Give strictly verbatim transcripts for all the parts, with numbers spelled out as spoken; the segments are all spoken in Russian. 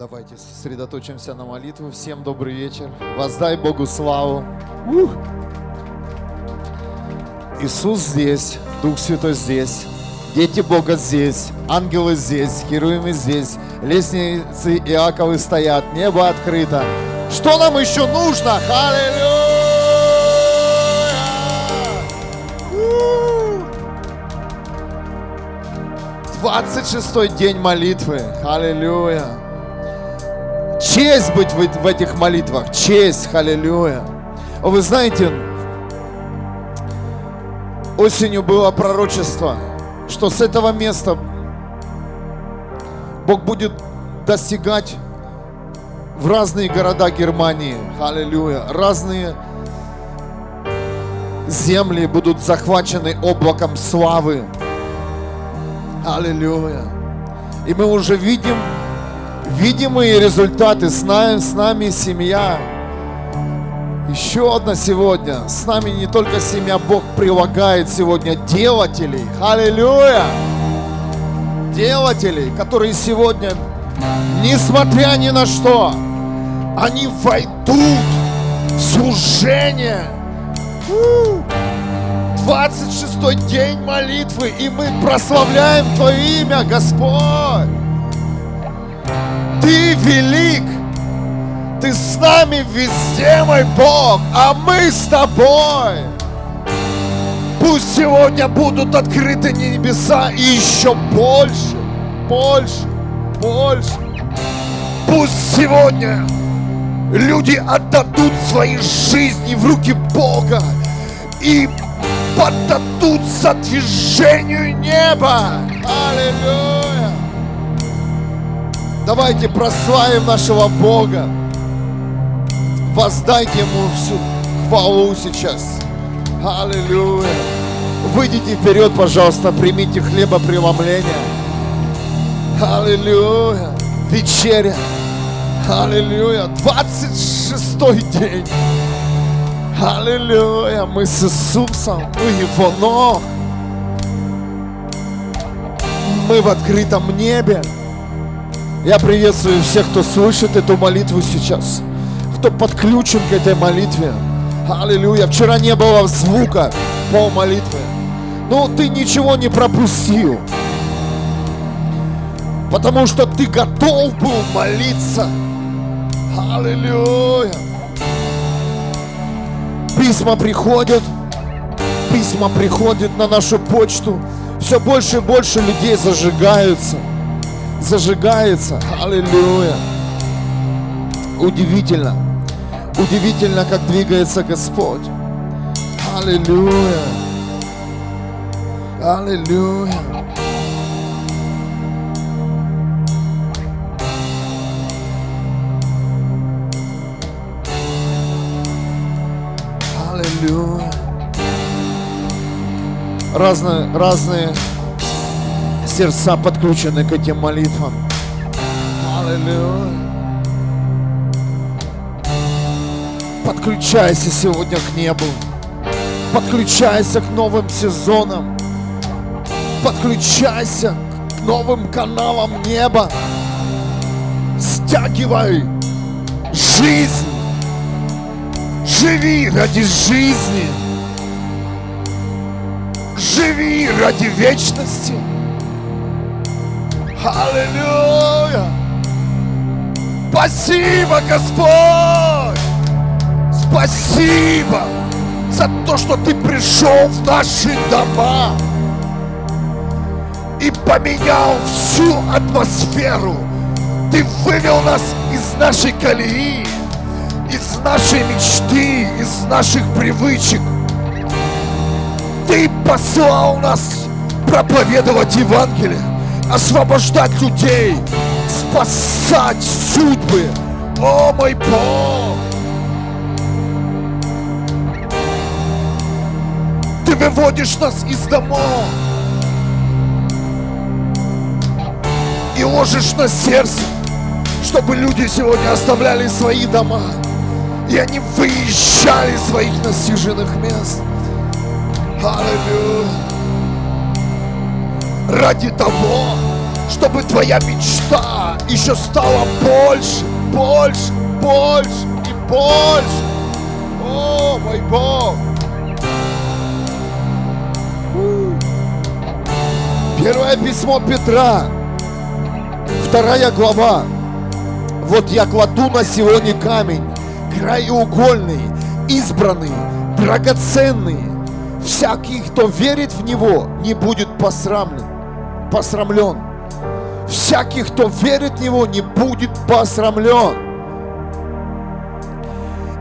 Давайте сосредоточимся на молитве. Всем добрый вечер. Воздай Богу славу. Ух! Иисус здесь, Дух Святой здесь, дети Бога здесь, ангелы здесь, херувимы здесь, лестницы Иаковы стоят, небо открыто. Что нам еще нужно? Аллилуйя! двадцать шестой день молитвы. Аллилуйя! Честь быть в этих молитвах. Честь. Аллилуйя! Вы знаете, осенью было пророчество, что с этого места Бог будет достигать в разные города Германии. Аллилуйя. Разные земли будут захвачены облаком славы. Аллилуйя. И мы уже видим видимые результаты. С нами, с нами семья. Еще одна сегодня. С нами не только семья. Бог прилагает сегодня делателей. Аллилуйя. Делателей, которые сегодня, несмотря ни на что, они войдут в служение. двадцать шестой день молитвы, и мы прославляем Твое имя, Господь. Ты велик, Ты с нами везде, мой Бог, а мы с Тобой. Пусть сегодня будут открыты небеса и еще больше, больше, больше. Пусть сегодня люди отдадут свои жизни в руки Бога и поддадутся движению неба. Аллилуйя! Давайте прославим нашего Бога. Воздайте Ему всю хвалу сейчас. Аллилуйя! Выйдите вперед, пожалуйста, примите хлебопреломление. Аллилуйя! Вечеря! Аллилуйя! двадцать шестой день! Аллилуйя! Мы с Иисусом, мы Его ног! Мы в открытом небе! Я приветствую всех, кто слышит эту молитву сейчас, кто подключен к этой молитве. Аллилуйя! Вчера не было звука по молитве. Но ты ничего не пропустил, потому что ты готов был молиться. Аллилуйя! Письма приходят, письма приходят на нашу почту. Все больше и больше людей зажигаются. Зажигается. Аллилуйя! Удивительно. Удивительно, как двигается Господь. Аллилуйя! Аллилуйя! Аллилуйя! Разные, разные сердца подключены к этим молитвам. Аллилуйя! Подключайся сегодня к небу. Подключайся к новым сезонам. Подключайся к новым каналам неба. Стягивай жизнь. Живи ради жизни. Живи ради вечности. Аллилуйя! Спасибо, Господь! Спасибо за то, что Ты пришел в наши дома и поменял всю атмосферу. Ты вывел нас из нашей колеи, из нашей мечты, из наших привычек. Ты послал нас проповедовать Евангелие, освобождать людей, спасать судьбы. О, мой Бог! Ты выводишь нас из домов и ложишь на сердце, чтобы люди сегодня оставляли свои дома, и они выезжали из своих насиженных мест. Аллилуйя! Ради того, чтобы твоя мечта еще стала больше, больше, больше и больше. О, мой Бог! Первое письмо Петра, вторая глава. Вот я кладу на Сионе камень, краеугольный, избранный, драгоценный. Всякий, кто верит в него, не будет посрамлен, посрамлен. Всякий, кто верит в него, не будет посрамлен.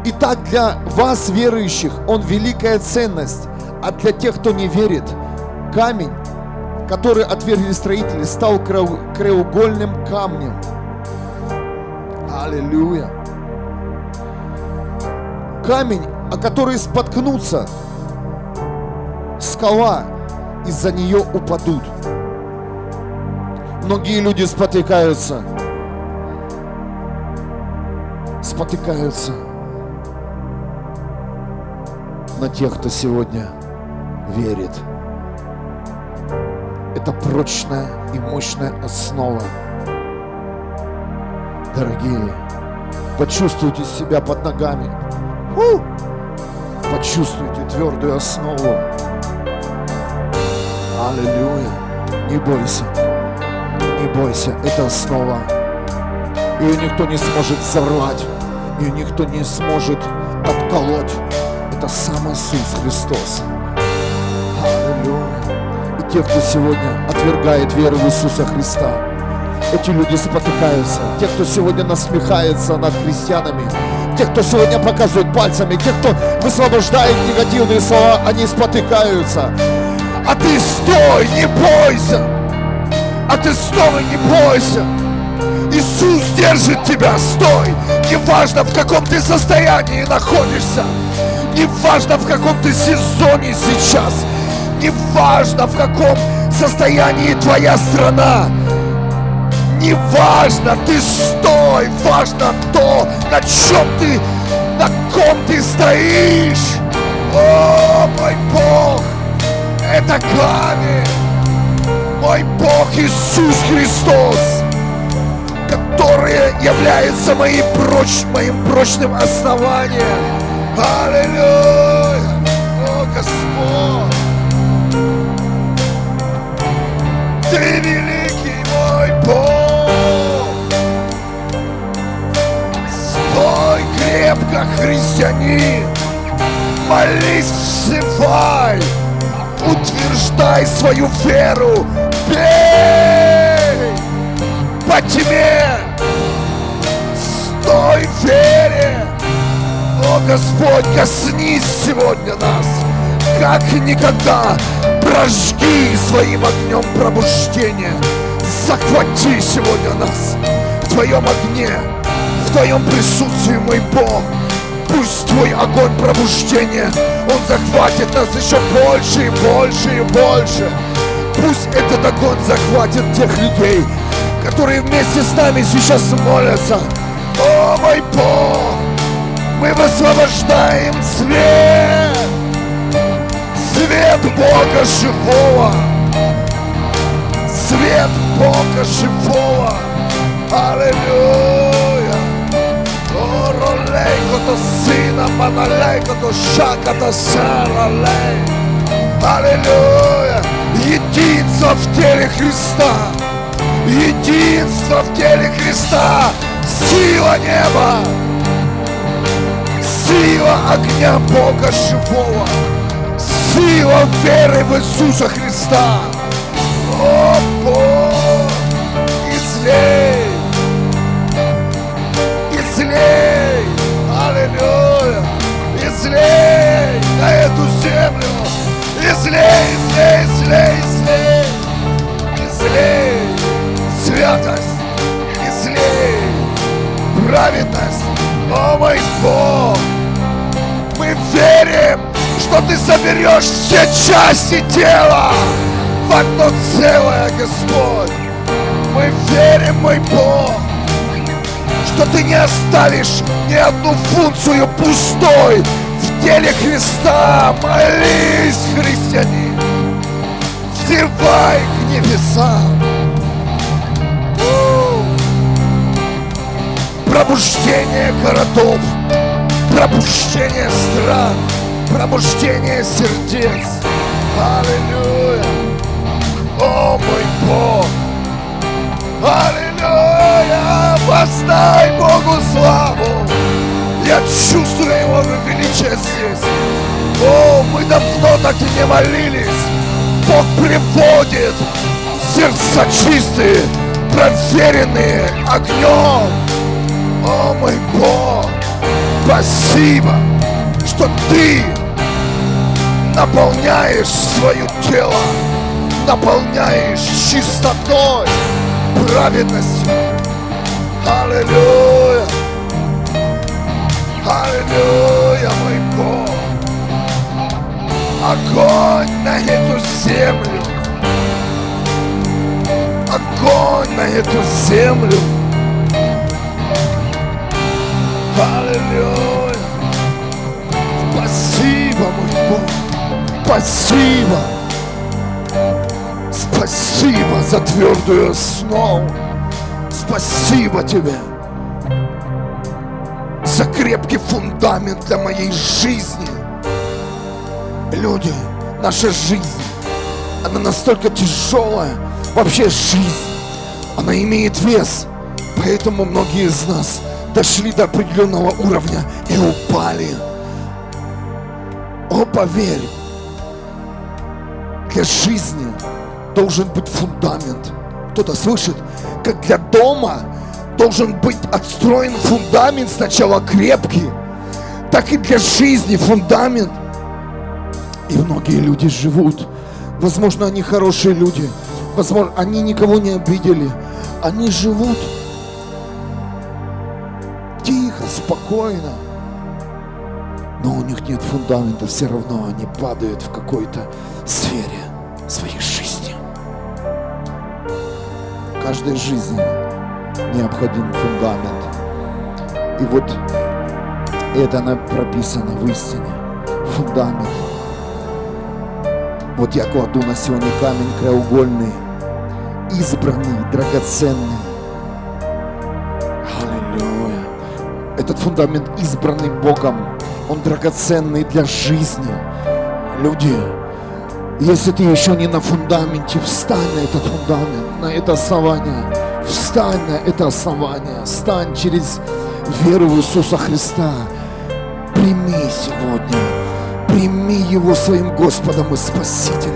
Итак, для вас, верующих, он великая ценность, а для тех, кто не верит, камень, который отвергли строители, стал краеугольным камнем. Аллилуйя! Камень, о который споткнутся, скала, из-за нее упадут. Многие люди спотыкаются, спотыкаются на тех, кто сегодня верит. Это прочная и мощная основа. Дорогие, почувствуйте себя под ногами. У! Почувствуйте твердую основу. Аллилуйя. Не бойся. Не бойся. Это основа. Ее никто не сможет взорвать. Ее никто не сможет отколоть. Это сам Иисус Христос. Аллилуйя. И те, кто сегодня отвергает веру в Иисуса Христа, эти люди спотыкаются. Те, кто сегодня насмехается над христианами, те, кто сегодня показывает пальцами, те, кто высвобождает негативные слова, они спотыкаются. А ты стой, не бойся! А ты стой, не бойся! Иисус держит тебя, стой! Неважно, в каком ты состоянии находишься, неважно, в каком ты сезоне сейчас, неважно, в каком состоянии твоя страна, не важно, ты стой, важно то, на чем ты, на ком ты стоишь. О, мой Бог, это камень, мой Бог Иисус Христос, который является моим, проч, моим прочным основанием. Аллилуйя, о Господь, ты великий мой Бог. Стой крепко, христианин, молись, взывай, утверждай свою веру, бей по тьме, стой в вере. О, Господь, коснись сегодня нас, как никогда, прожги своим огнем пробуждения, захвати сегодня нас в Твоем огне. В Твоем присутствии, мой Бог, пусть Твой огонь пробуждения, он захватит нас еще больше и больше и больше. Пусть этот огонь захватит тех людей, которые вместе с нами сейчас молятся. О, мой Бог, мы высвобождаем свет, свет Бога живого, свет Бога живого. Аллилуйя. Лейкото сына, мана лейкото шаката сара лей. Аллилуйя. Единство в теле Христа, единство в теле Христа. Сила неба, сила огня Бога живого, сила веры в Иисуса Христа. О, Бог, излей, излей. Аллилуйя! Излей на эту землю! Излей, излей, излей, излей! Излей святость! Излей праведность! О, мой Бог! Мы верим, что Ты соберешь все части тела в одно целое, Господь! Мы верим, мой Бог, что Ты не оставишь ни одну функцию пустой в теле Христа. Молись, христианин, взывай к небесам, Пробуждение городов, пробуждение стран, пробуждение сердец. Аллилуйя, о мой Бог. Аллилуйя, воздай Богу славу. Я чувствую Его величие здесь. О, мы давно так и не молились. Бог приводит сердца чистые, проверенные огнем. О, мой Бог, спасибо, что Ты наполняешь свое тело, наполняешь чистотой, праведностью. Аллилуйя, аллилуйя, мой Бог. Огонь на эту землю, огонь на эту землю. Аллилуйя. Спасибо, мой Бог. Спасибо. Спасибо за твердую основу. Спасибо Тебе за крепкий фундамент для моей жизни. Люди, наша жизнь, она настолько тяжелая. Вообще жизнь, она имеет вес. Поэтому многие из нас дошли до определенного уровня и упали. О, поверь, для жизни должен быть фундамент. Кто-то слышит, как для дома должен быть отстроен фундамент сначала крепкий, так и для жизни фундамент. И многие люди живут. Возможно, они хорошие люди. Возможно, они никого не обидели. Они живут тихо, спокойно. Но у них нет фундамента. Все равно они падают в какой-то сфере своей жизни. В каждой жизни необходим фундамент. И вот это прописано в истине. Фундамент. Вот я кладу на сегодня камень краеугольный, избранный, драгоценный. Аллилуйя. Этот фундамент, избранный Богом, он драгоценный для жизни. Люди, если ты еще не на фундаменте, встань на этот фундамент, на это основание. Встань на это основание. Встань через веру в Иисуса Христа. Прими сегодня. Прими Его своим Господом и Спасителем.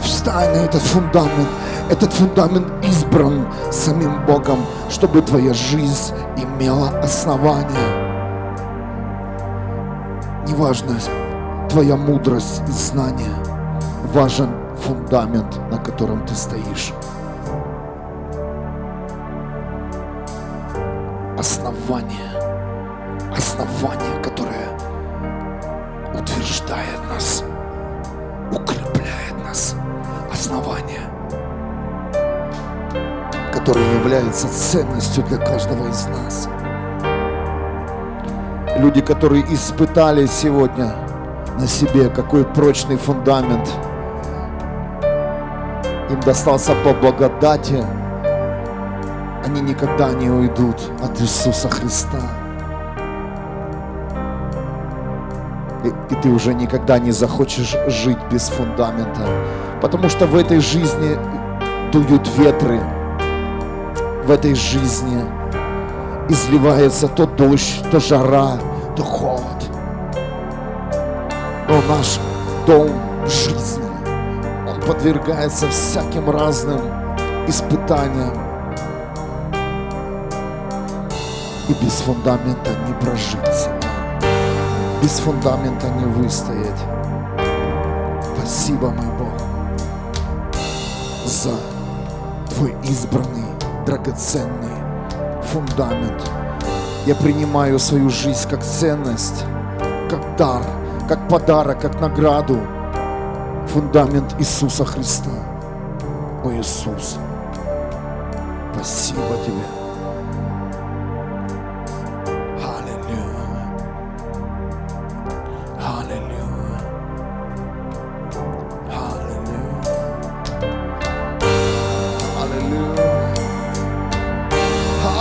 Встань на этот фундамент. Этот фундамент избран самим Богом, чтобы твоя жизнь имела основание. Неважно твоя мудрость и знание, важен фундамент, на котором ты стоишь. Основание. Основание, которое утверждает нас, укрепляет нас. Основание, которое является ценностью для каждого из нас. Люди, которые испытали сегодня на себе, какой прочный фундамент им достался по благодати, они никогда не уйдут от Иисуса Христа. И ты уже никогда не захочешь жить без фундамента. Потому что в этой жизни дуют ветры. В этой жизни изливается то дождь, то жара, то холод. Но наш дом жизни, он подвергается всяким разным испытаниям. И без фундамента не прожить. Без фундамента не выстоять. Спасибо, мой Бог, за Твой избранный, драгоценный фундамент. Я принимаю свою жизнь как ценность, как дар, как подарок, как награду. Фундамент Иисуса Христа. О, Иисус, спасибо Тебе.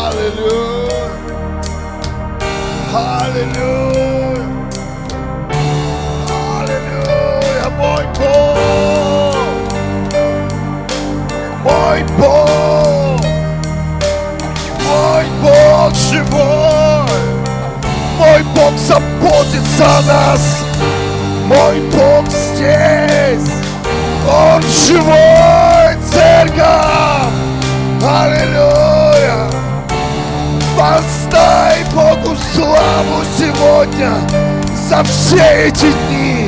Аллилуйя, Hallelujah, hallelujah, hallelujah, мой Бог, мой Бог, мой Бог живой, мой Бог заботится о нас, мой Бог здесь, Он живой, церковь, аллилуйя. Воздай Богу славу сегодня за все эти дни,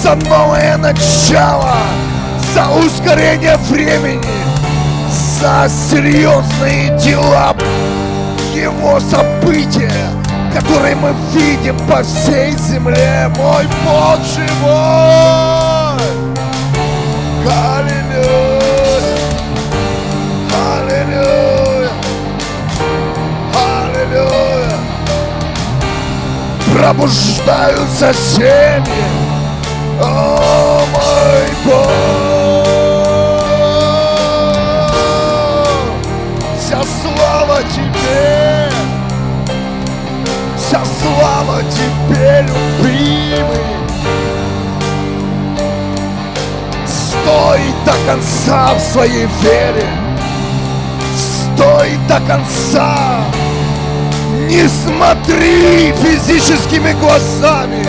за новое начало, за ускорение времени, за серьезные дела, Его события, которые мы видим по всей земле. Мой Бог живой, аллилуйя, аллилуйя, аллилуйя. Пробуждаются семьи, о мой Бог, вся слава Тебе. Вся слава Тебе, любимый. Стой до конца в своей вере, стой до конца. Не смотри физическими глазами,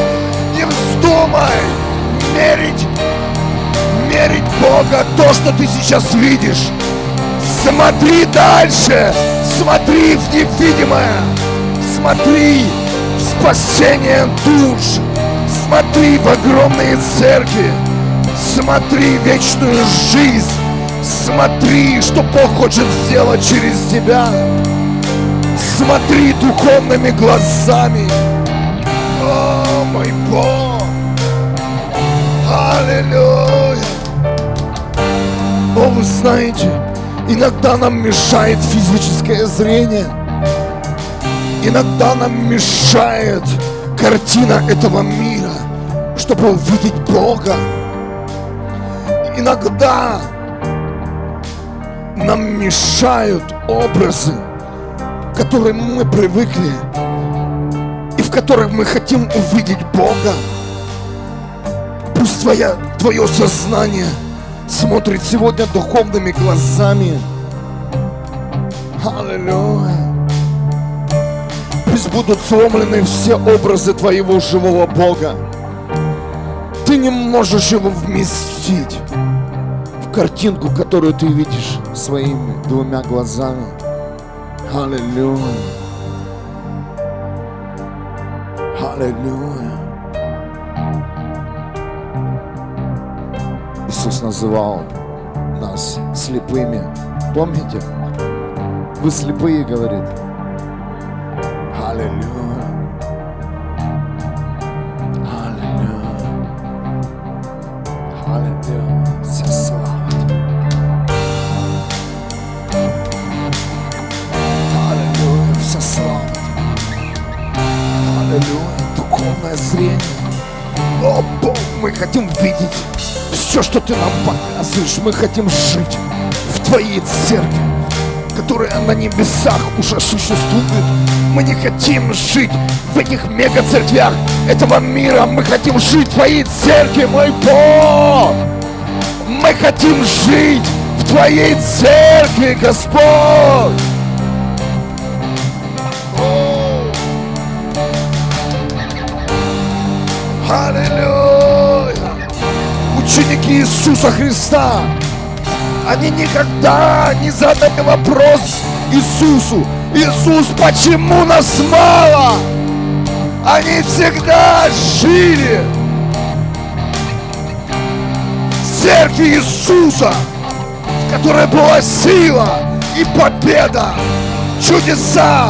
не вздумай мерить, мерить Бога то, что ты сейчас видишь. Смотри дальше, смотри в невидимое. Смотри в спасение душ, смотри в огромные церкви, смотри в вечную жизнь, смотри, что Бог хочет сделать через тебя, смотри духовными глазами. О, мой Бог, аллилуйя. Но вы знаете, иногда нам мешает физическое зрение. Иногда нам мешает картина этого мира, чтобы увидеть Бога. Иногда нам мешают образы, к которым мы привыкли и в которых мы хотим увидеть Бога. Пусть твое, твое сознание смотрит сегодня духовными глазами. Аллилуйя. Пусть будут сломлены все образы твоего живого Бога. Ты не можешь его вместить в картинку, которую ты видишь своими двумя глазами. Аллилуйя. Аллилуйя. Иисус называл нас слепыми. Помните? Вы слепые, говорит. Аллилуйя. Аллилуйя. Аллилуйя. Вся слава Тебе. Аллилуйя. Вся слава Тебе. Аллилуйя. Духовное зрение. О, Бог, мы хотим видеть все, что Ты нам показываешь. Мы хотим жить в Твоей церкви, которая на небесах уже существует. Мы не хотим жить в этих мегацерквях этого мира. Мы хотим жить в Твоей церкви, мой Бог. Мы хотим жить в Твоей церкви, Господь. Аллилуйя. Ученики Иисуса Христа, они никогда не задали вопрос Иисусу: Иисус, почему нас мало? Они всегда жили в церкви Иисуса, в которой была сила и победа, чудеса,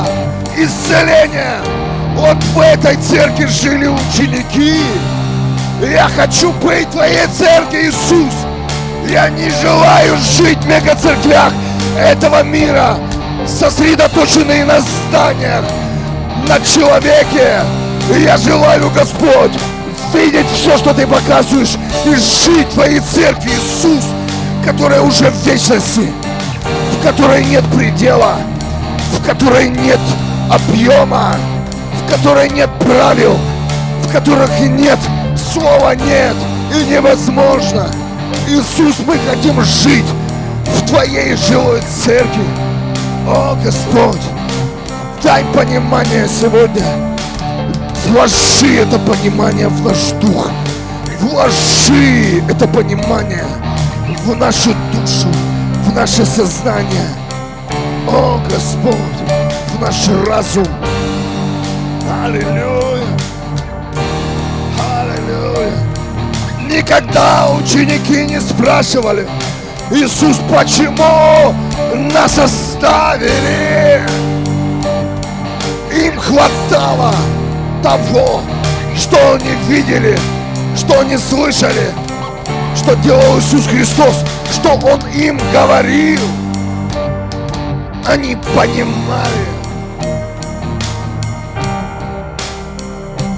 исцеление. Вот в этой церкви жили ученики. Я хочу быть в Твоей церкви, Иисус. Я не желаю жить в мегацерквях этого мира, сосредоточенные на зданиях, на человеке. Я желаю, Господь, видеть все, что Ты показываешь, и жить в Твоей церкви, Иисус, которая уже в вечности, в которой нет предела, в которой нет объема, в которой нет правил, в которых нет слова «нет» и «невозможно». Иисус, мы хотим жить в Твоей живой церкви. О, Господь, дай понимание сегодня. Вложи это понимание в наш дух. Вложи это понимание в нашу душу, в наше сознание. О, Господь, в наш разум. Аллилуйя. Аллилуйя. Никогда ученики не спрашивали: Иисус, почему нас оставили? Им хватало того, что они видели, что они слышали, что делал Иисус Христос, что Он им говорил. Они понимали,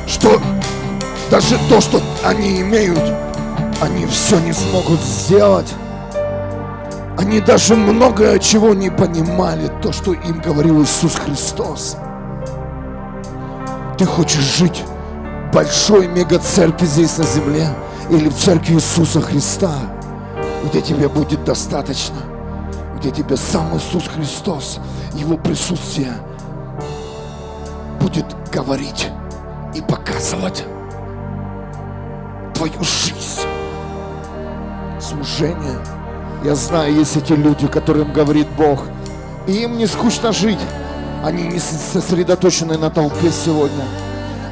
что даже то, что они имеют, они все не смогут сделать. Они даже многое чего не понимали, то, что им говорил Иисус Христос. Ты хочешь жить в большой мега-церкви здесь на земле или в церкви Иисуса Христа, где тебе будет достаточно, где тебе сам Иисус Христос, Его присутствие будет говорить и показывать твою жизнь, служение. Я знаю, есть эти люди, которым говорит Бог, и им не скучно жить. Они не сосредоточены на толпе сегодня.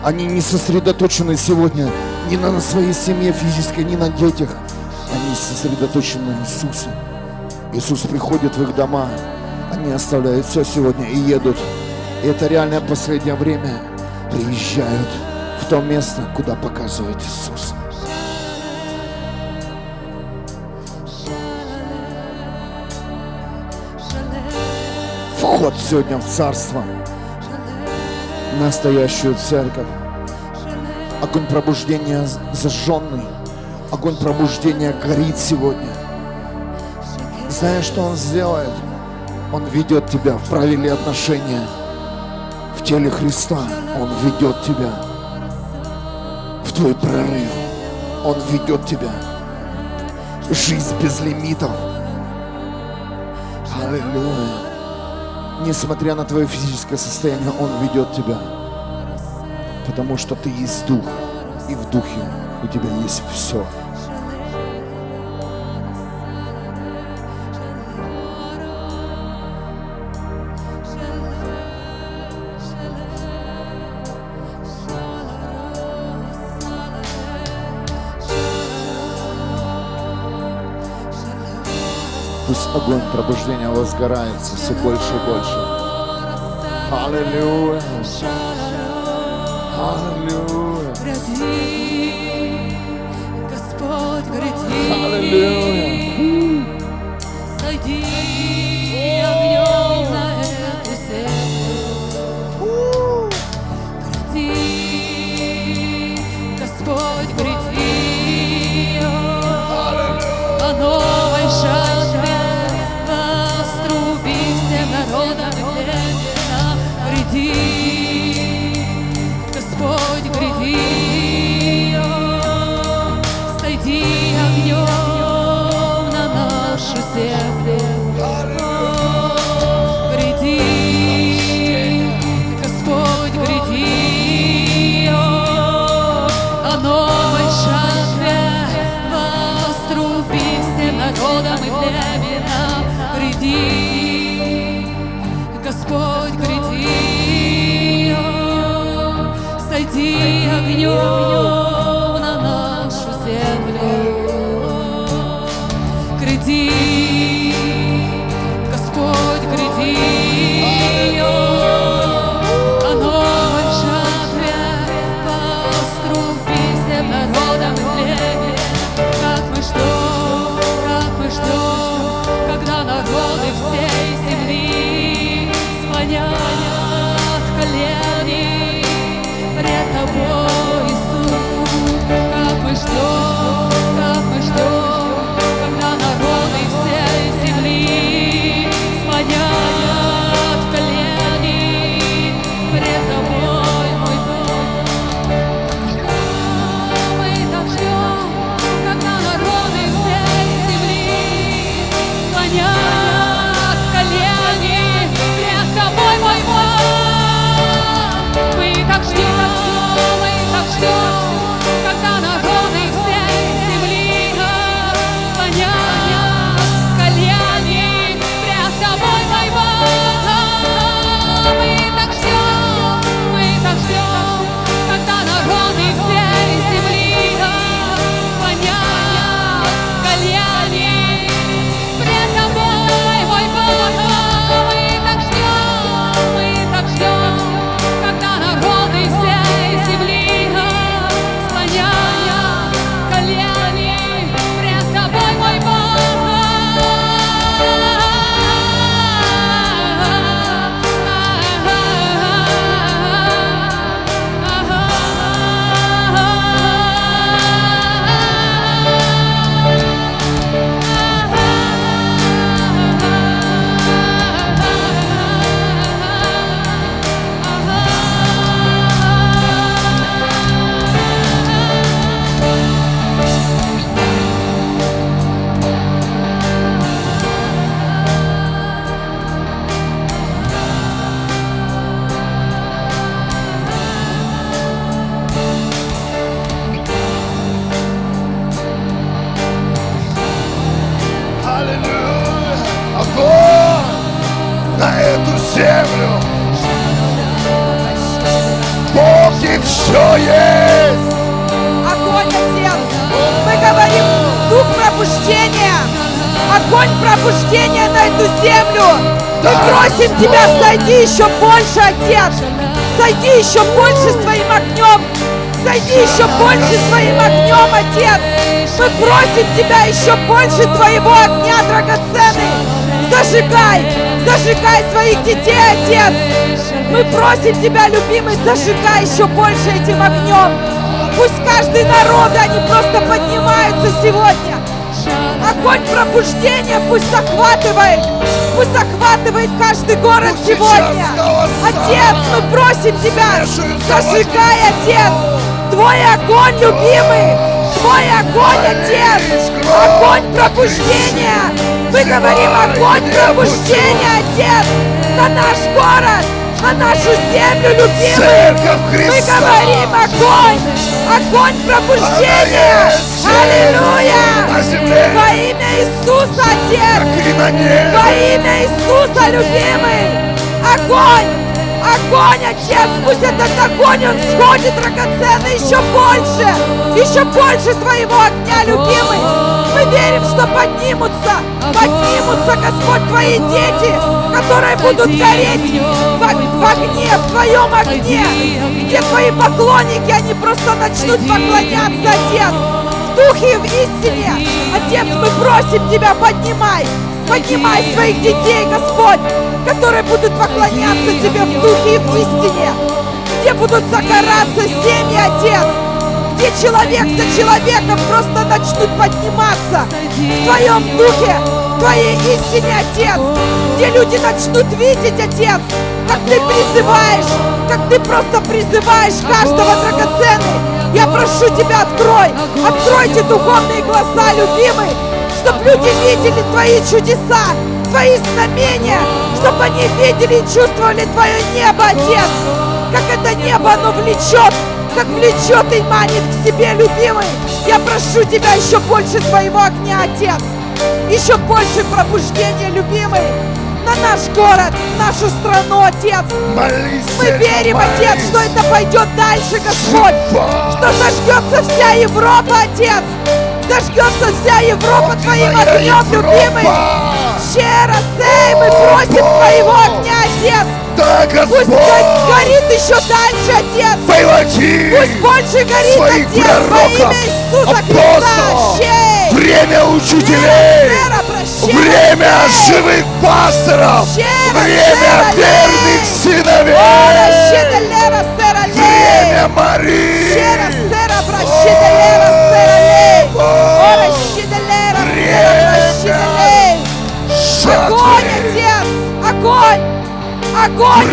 Они не сосредоточены сегодня ни на своей семье физической, ни на детях. Они сосредоточены на Иисусе. Иисус приходит в их дома. Они оставляют все сегодня и едут. И это реально в последнее время приезжают в то место, куда показывает Иисус. Вход сегодня в Царство, настоящую церковь. Огонь пробуждения зажженный, огонь пробуждения горит сегодня. Знаешь, что Он сделает? Он ведет тебя в правильные отношения. В теле Христа Он ведет тебя в твой прорыв. Он ведет тебя в жизнь без лимитов. Аллилуйя. Несмотря на твое физическое состояние, Он ведет тебя, потому что ты есть Дух, и в Духе у тебя есть все. Пусть огонь пробуждения возгорается все больше и больше. Аллилуйя! Аллилуйя! Господь, гряди! Аллилуйя! Сойди огнем на эту землю. Гряди! Господь, гряди! По новой шаг! Колени пред Тобой, Иисус. землю. Боги, все есть. Огонь, Отец. Мы говорим, дух пробуждения. Огонь пробуждения на эту землю. Мы просим Тебя, сойди еще больше, Отец. Сойди еще больше своим огнем. Зайди еще больше своим огнем, Отец. Мы просим Тебя еще больше Твоего огня, драгоценный. Зажигай, зажигай своих детей, Отец. Мы просим Тебя, любимый, зажигай еще больше этим огнем. Пусть каждый народ, они просто поднимаются сегодня. Огонь пробуждения пусть захватывает, пусть захватывает каждый город сегодня. Отец, мы просим Тебя, зажигай, Отец. Твой огонь, любимый! Твой огонь, Отец! Огонь пробуждения! Мы говорим огонь пробуждения, Отец! На наш город, на нашу землю, любимый! Мы говорим огонь! Огонь пробуждения! Аллилуйя! Во имя Иисуса, Отец! Во имя Иисуса, любимый! Огонь! Огонь, Отец, пусть этот огонь, он сходит, драгоценный, еще больше, еще больше Твоего огня, любимый. Мы верим, что поднимутся, поднимутся, Господь, Твои дети, которые будут гореть в, в огне, в Твоем огне, где Твои поклонники, они просто начнут поклоняться, Отец, в духе и в истине. Отец, мы просим Тебя, поднимай. Поднимай своих детей, Господь, которые будут поклоняться Тебе в духе и в истине, где будут загораться семьи, Отец, где человек за человеком просто начнут подниматься в Твоем духе, в Твоей истине, Отец, где люди начнут видеть, Отец, как Ты призываешь, как Ты просто призываешь каждого, драгоценный. Я прошу Тебя, открой, откройте духовные глаза, любимый, чтобы люди видели Твои чудеса, Твои знамения, чтобы они видели и чувствовали Твое небо, Отец, как это небо, оно влечет, как влечет и манит к себе, любимый. Я прошу Тебя еще больше Твоего огня, Отец, еще больше пробуждения, любимый, на наш город, нашу страну, Отец. Молись, мы верим, молись. Отец, что это пойдет дальше, Господь, что зажгется вся Европа, Отец. Зажгется вся Европа Твоим огнем, любимый. Щера, сей, мы просим Твоего огня, Отец. Да, пусть горит еще дальше, Отец. Пусть больше горит, Отец, во имя Иисуса Христа. Щей. Время учителей. Время живых пасторов. Время верных сыновей. Время Марии. Огонь, Отец! Огонь! Огонь,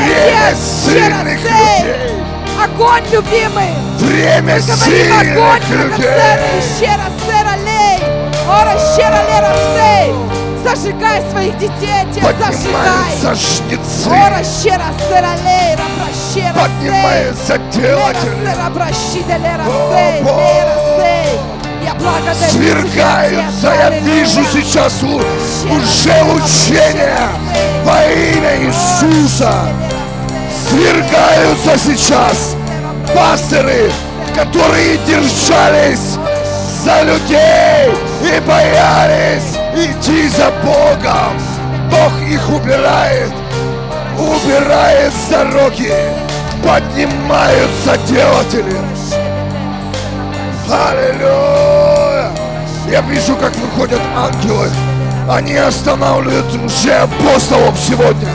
Отец! Огонь, любимый! Время сильных людей! Зажигай своих детей, Отец! Поднимаются жнецы! Поднимаются делатели! Свергаются, я вижу сейчас уже учения во имя Иисуса. Свергаются сейчас пастыры, которые держались за людей и боялись идти за Богом. Бог их убирает, убирает с дороги. Поднимаются делатели. Аллилуйя! Я вижу, как выходят ангелы. Они останавливают уже апостолов сегодня.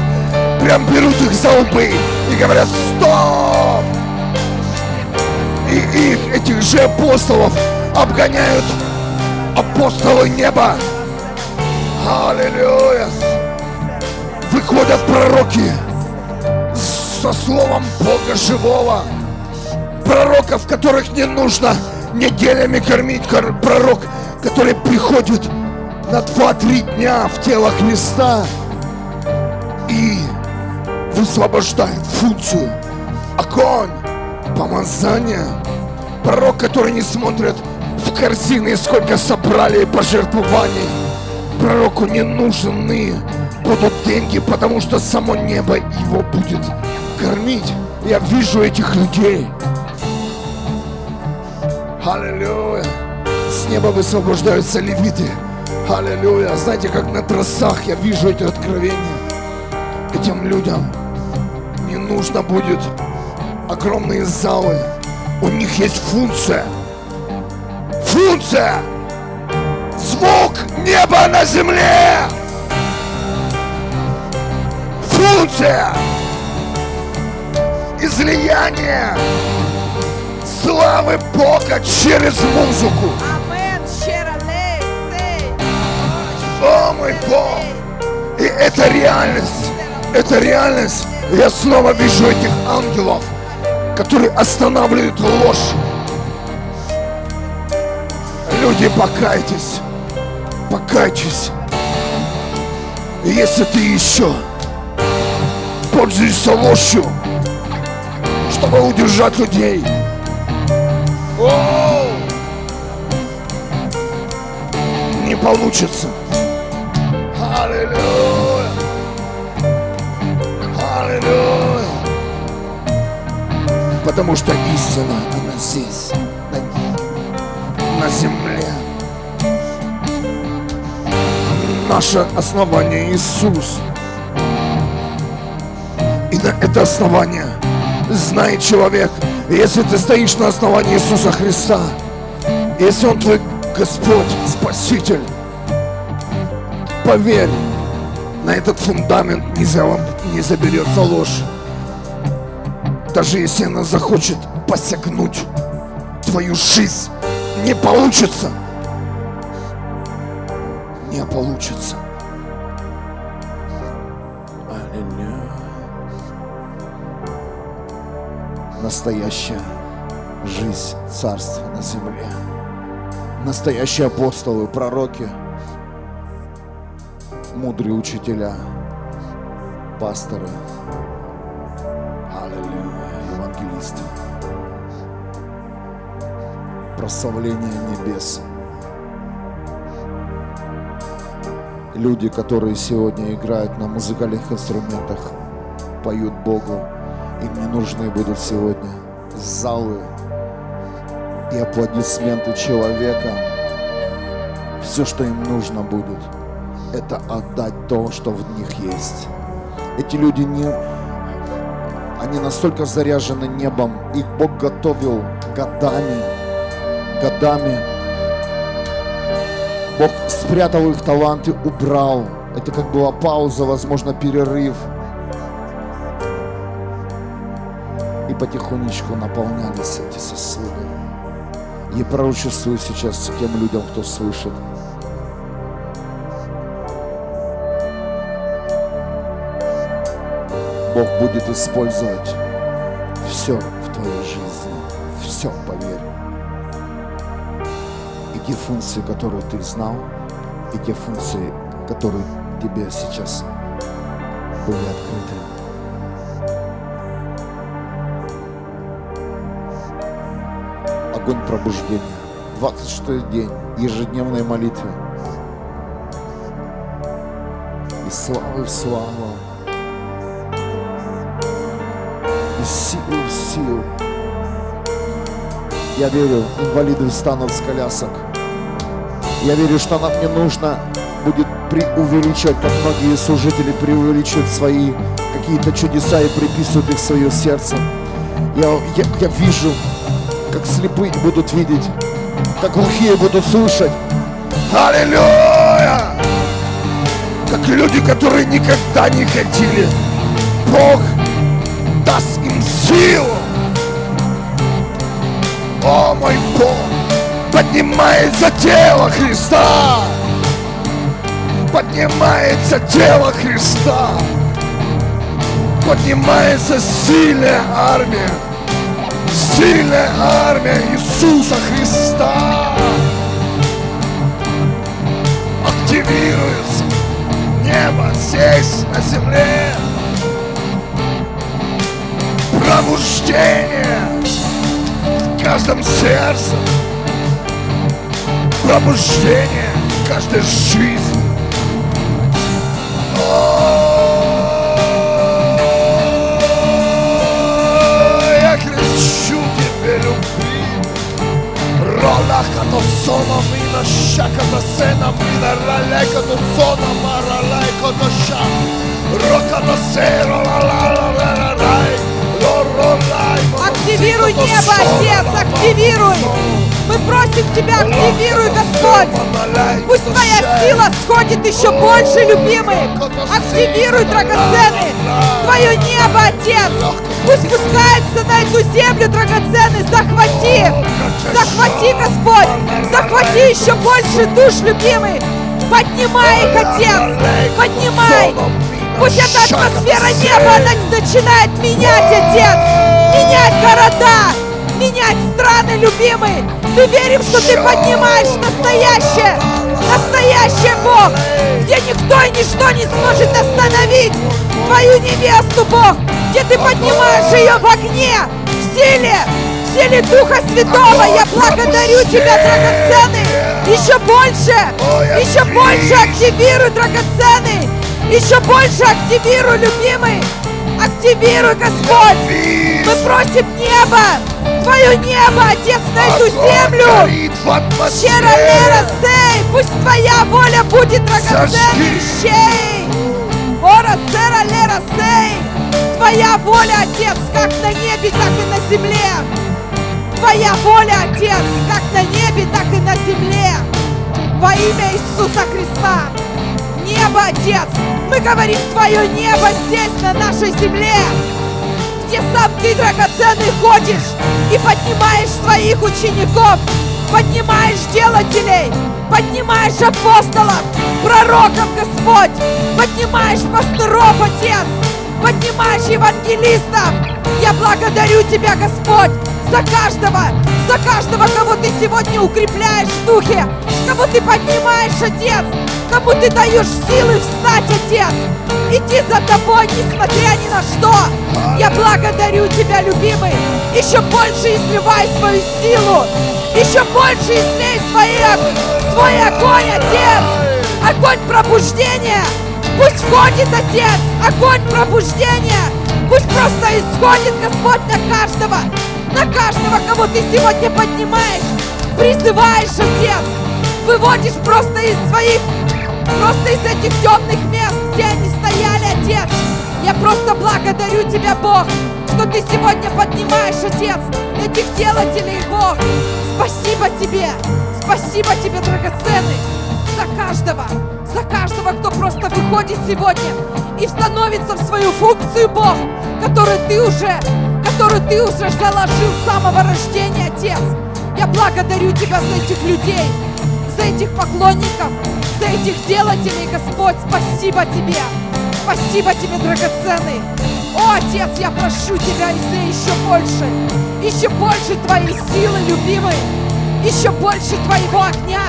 Прям берут их за лбы и говорят: стоп! И их, этих же апостолов, обгоняют апостолы неба. Аллилуйя! Выходят пророки со словом Бога живого. Пророков, которых не нужно неделями кормить, пророк, который приходит на два-три дня в тело Христа и высвобождает функцию, огонь, помазание. Пророк, который не смотрит в корзины, сколько собрали пожертвований. Пророку не нужны будут деньги, потому что само небо его будет кормить. Я вижу этих людей. Аллилуйя. С неба высвобождаются левиты. Аллилуйя. Знаете, как на тросах я вижу эти откровения. Этим людям не нужно будет огромные залы. У них есть функция. Функция. Звук неба на земле. Функция. Излияние славы Бога через музыку. О мой Бог! И это реальность. Это реальность. Я снова вижу этих ангелов, которые останавливают ложь. Люди, покайтесь. Покайтесь. И если ты еще пользуешься ложью, чтобы удержать людей. О! Не получится. Аллилуйя. Аллилуйя. Потому что истина, она здесь, на ней, на земле. Наше основание Иисус. И на это основание знает человек. Если ты стоишь на основании Иисуса Христа, если Он твой Господь, Спаситель, поверь, на этот фундамент не, за, не заберется ложь. Даже если она захочет посягнуть твою жизнь, не получится. Не получится. Настоящая жизнь царства на земле. Настоящие апостолы, пророки, мудрые учителя, пасторы, аллилуйя, евангелисты. Прославление небес. Люди, которые сегодня играют на музыкальных инструментах, поют Богу. Им не нужны будут сегодня залы и аплодисменты человека. Все, что им нужно будет, это отдать то, что в них есть. Эти люди, не, они настолько заряжены небом. Их Бог готовил годами, годами. Бог спрятал их таланты, убрал. Это как была пауза, возможно, перерыв. И потихонечку наполнялись эти сосуды. Я пророчествую сейчас тем людям, кто слышит. Бог будет использовать все в твоей жизни. Все, поверь. И те функции, которые ты знал, и те функции, которые тебе сейчас были открыты. Огонь пробуждения. двадцать шестой день ежедневной молитвы. И славы в славу. И силы в силу. Я верю, инвалиды встанут с колясок. Я верю, что нам не нужно будет преувеличивать, как многие служители преувеличивают свои какие-то чудеса и приписывают их в свое сердце. Я, я, я вижу, как слепые будут видеть, как глухие будут слушать. Аллилуйя! Как люди, которые никогда не хотели, Бог даст им силу. О, мой Бог! Поднимается тело Христа! Поднимается тело Христа! Поднимается сильная армия! Сильная армия Иисуса Христа активируется. Небо здесь, на земле. Пробуждение в каждом сердце. Пробуждение в каждой жизни. О! Активируй небо, Отец, активируй! Мы просим Тебя, активируй, Господь! Пусть Твоя сила сходит еще больше, любимый! Активируй, драгоценный, Твое небо, Отец! Пусть спускается на эту землю, драгоценный, захвати! Захвати, Господь! Захвати еще больше душ, любимый! Поднимай их, Отец! Поднимай! Пусть эта атмосфера неба, она начинает менять, Отец! Менять города! Менять страны, любимый! Мы верим, что Ты поднимаешь настоящее! Настоящее, Бог! Где никто и ничто не сможет остановить Твою невесту, Бог! Где Ты поднимаешь ее в огне, в силе, в силе Духа Святого! Я благодарю Тебя, драгоценный! Еще больше! Еще больше активируй, драгоценный! Еще больше активируй, любимый! Активируй, Господь! Мы просим небо! Твое небо, Отец, на эту землю! Черолеросей! Пусть Твоя воля будет драгоценной вещей! Оросеролеросей! Твоя воля, Отец, как на небе, так и на земле! Твоя воля, Отец, как на небе, так и на земле! Во имя Иисуса Христа! Небо, Отец! Мы говорим Твое небо здесь, на нашей земле, где сам Ты, драгоценный, ходишь и поднимаешь Твоих учеников, поднимаешь делателей, поднимаешь апостолов, пророков, Господь, поднимаешь пастыров, Отец, поднимаешь евангелистов. Я благодарю Тебя, Господь, за каждого, за каждого, кого Ты сегодня укрепляешь в духе, кого Ты поднимаешь, Отец, кому Ты даешь силы встать, Отец, идти за Тобой, несмотря ни на что. Я благодарю Тебя, любимый, еще больше изливай свою силу, еще больше излей свой, свой огонь, Отец, огонь пробуждения. Пусть входит, Отец, огонь пробуждения, пусть просто исходит, Господь, на каждого, на каждого, кого Ты сегодня поднимаешь, призываешь, Отец, выводишь просто из своих, просто из этих темных мест, где они стояли, Отец. Я просто благодарю Тебя, Бог, что Ты сегодня поднимаешь, Отец, этих делателей, Бог. Спасибо Тебе, спасибо Тебе, драгоценный, за каждого, за каждого, кто просто выходит сегодня и становится в свою функцию, Бог, которую Ты уже, которую Ты уже заложил с самого рождения, Отец. Я благодарю Тебя за этих людей, за этих поклонников, за этих делателей, Господь. Спасибо Тебе, спасибо Тебе, драгоценный. О, Отец, я прошу Тебя, излей еще больше, еще больше Твоей силы, любимый, еще больше Твоего огня,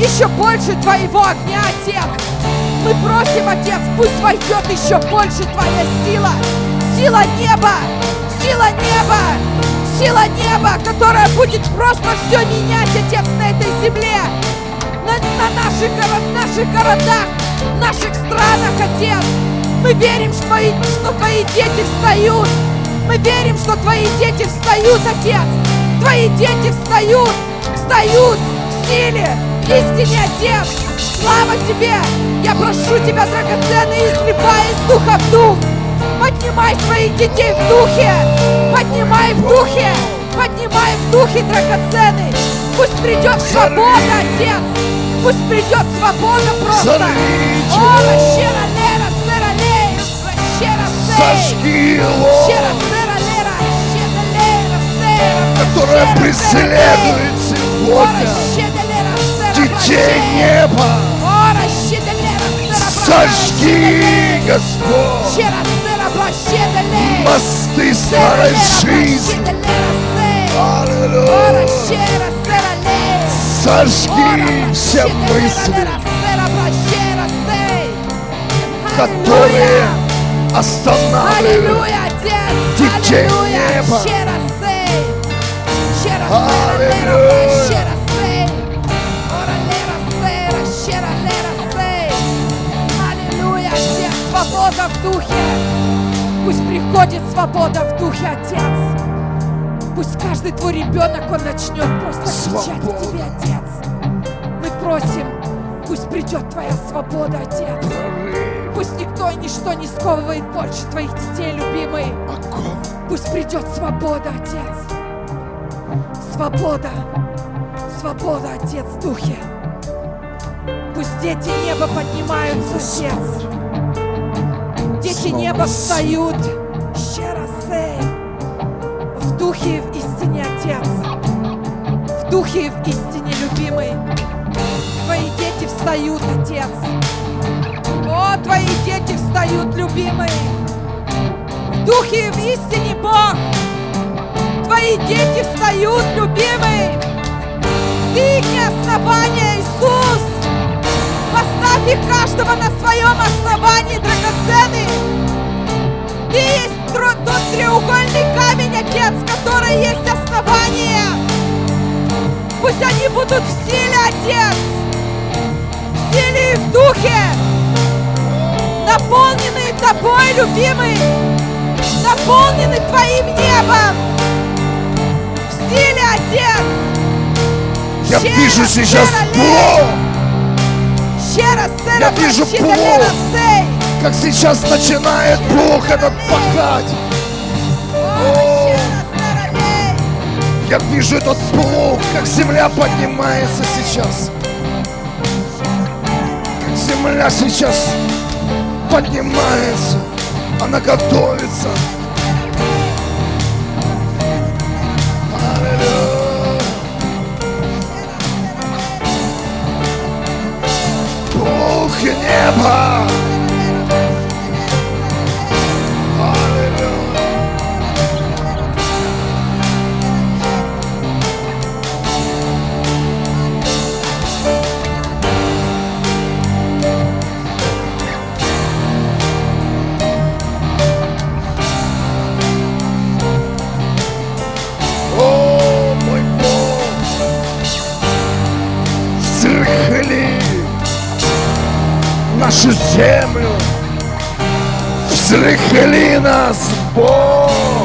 еще больше Твоего огня, Отец. Мы просим, Отец, пусть войдет еще больше Твоя сила, сила неба, сила неба, сила неба, которая будет просто все менять, Отец, на этой земле, на, на наших, наших городах, наших странах, Отец. Мы верим, что Твои, что Твои дети встают, мы верим, что Твои дети встают, Отец, Твои дети встают, встают в силе, в истине, Отец. Слава Тебе! Я прошу Тебя, драгоценный, изливай из духа в дух. Поднимай своих детей в духе, поднимай в духе, поднимай в духе, драгоценный. Пусть придет свобода, Отец, пусть придет свобода просто. О, Рощера Лера, Сера Лей, Рощера Сей, Рощера Сера Лера, Рощера Лера, Сера, которая преследует сегодня детей неба. Сожги, Господь, мосты старой жизни. Аллилуйя. Сожги все мысли, которые останавливают детей неба. Аллилуйя. Свобода в духе. Пусть приходит свобода в духе, Отец. Пусть каждый твой ребенок, он начнет просто свобода. Кричать в Тебе, Отец. Мы просим, пусть придет Твоя свобода, Отец. Пусть никто и ничто не сковывает больше Твоих детей, любимые. Пусть придет свобода, Отец. Свобода. Свобода, Отец, в Духе. Пусть дети неба поднимаются, Отец. Дети неба встают. Щеросей. В Духе и в истине, Отец. В Духе и в истине, любимый. Твои дети встают, Отец. О, Твои дети встают, любимый. В Духе и в истине, Бог. Твои дети встают, любимый. Ты не основание, Иисус. Поставь их каждого на своем основании, драгоценный. Ты есть тот треугольный камень, Отец, который есть основание. Пусть они будут в силе, Отец. В силе и в Духе. Наполненные Тобой, любимый. Наполнены Твоим небом. В силе, Отец. Я щера, вижу сейчас плов. Я вижу плов. Как сейчас начинает плов этот пахать. Я вижу этот плов, как земля поднимается сейчас. Как земля сейчас поднимается. Она готовится. Бог и небо. Нашу землю взрыхли нас, Бог,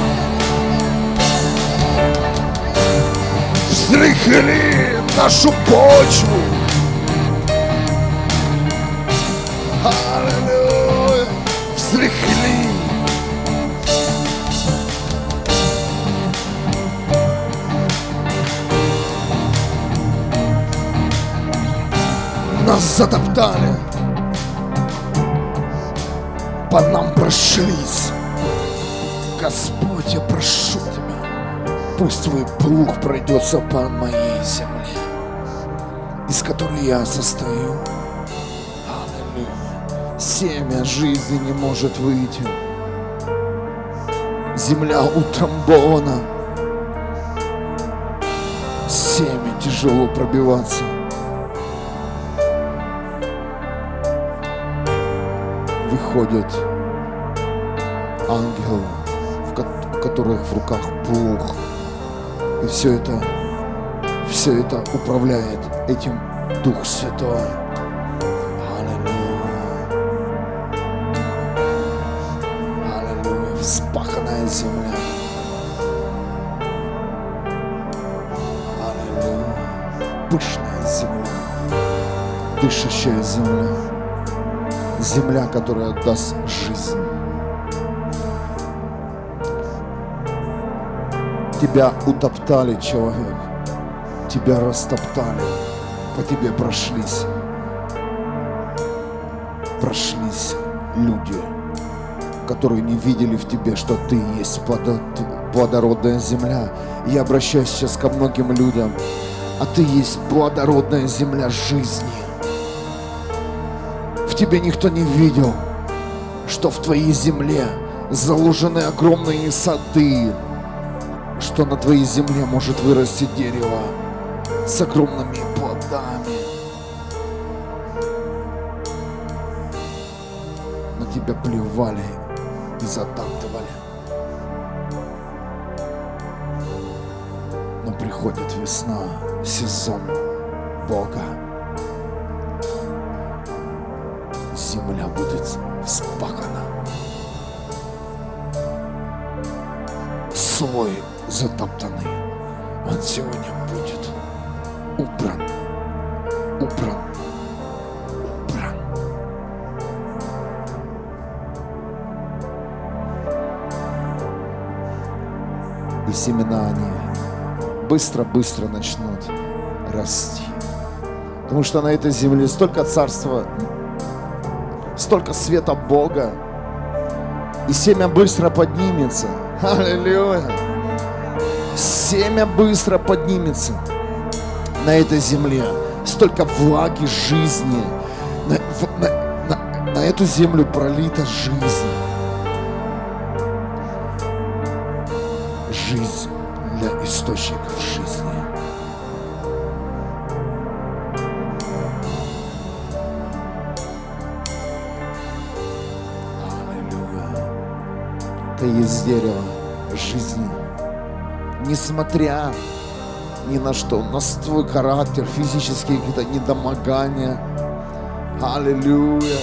взрыхли нашу почву. Аллилуйя, взрыхли. Нас затоптали. По нам прошлись. Господь, я прошу Тебя, пусть Твой плуг пройдется по моей земле, из которой я состою. Аллилуйя. Семя жизни не может выйти. Земля утрамбована. Семя тяжело пробиваться. Выходит ангел, в которых в руках плуг, и все это, все это управляет этим Дух Святой. Аллилуйя, аллилуйя, вспаханная земля. Аллилуйя, пышная земля, дышащая земля. Земля, которая даст жизнь. Тебя утоптали, человек. Тебя растоптали. По тебе прошлись. Прошлись люди, которые не видели в тебе, что ты есть плодородная земля. И я обращаюсь сейчас ко многим людям. А ты есть плодородная земля жизни. Тебя никто не видел, что в твоей земле заложены огромные сады, что на твоей земле может вырасти дерево с огромными плодами. На тебя плевали и затаптывали. Но приходит весна, сезон Бога. Земля будет вспахана. Слой затоптанный, он сегодня будет убран, убран, убран. и семена они быстро-быстро начнут расти. Потому что на этой земле столько царства, столько света Бога, и семя быстро поднимется. Аллилуйя! Семя быстро поднимется на этой земле. Столько влаги жизни. На, на, на, на эту землю пролита жизнь. Жизнь для источников жизни. Аллилуйя. Ты есть дерево жизни. Несмотря ни на что, на твой характер, физические какие-то недомогания. Аллилуйя.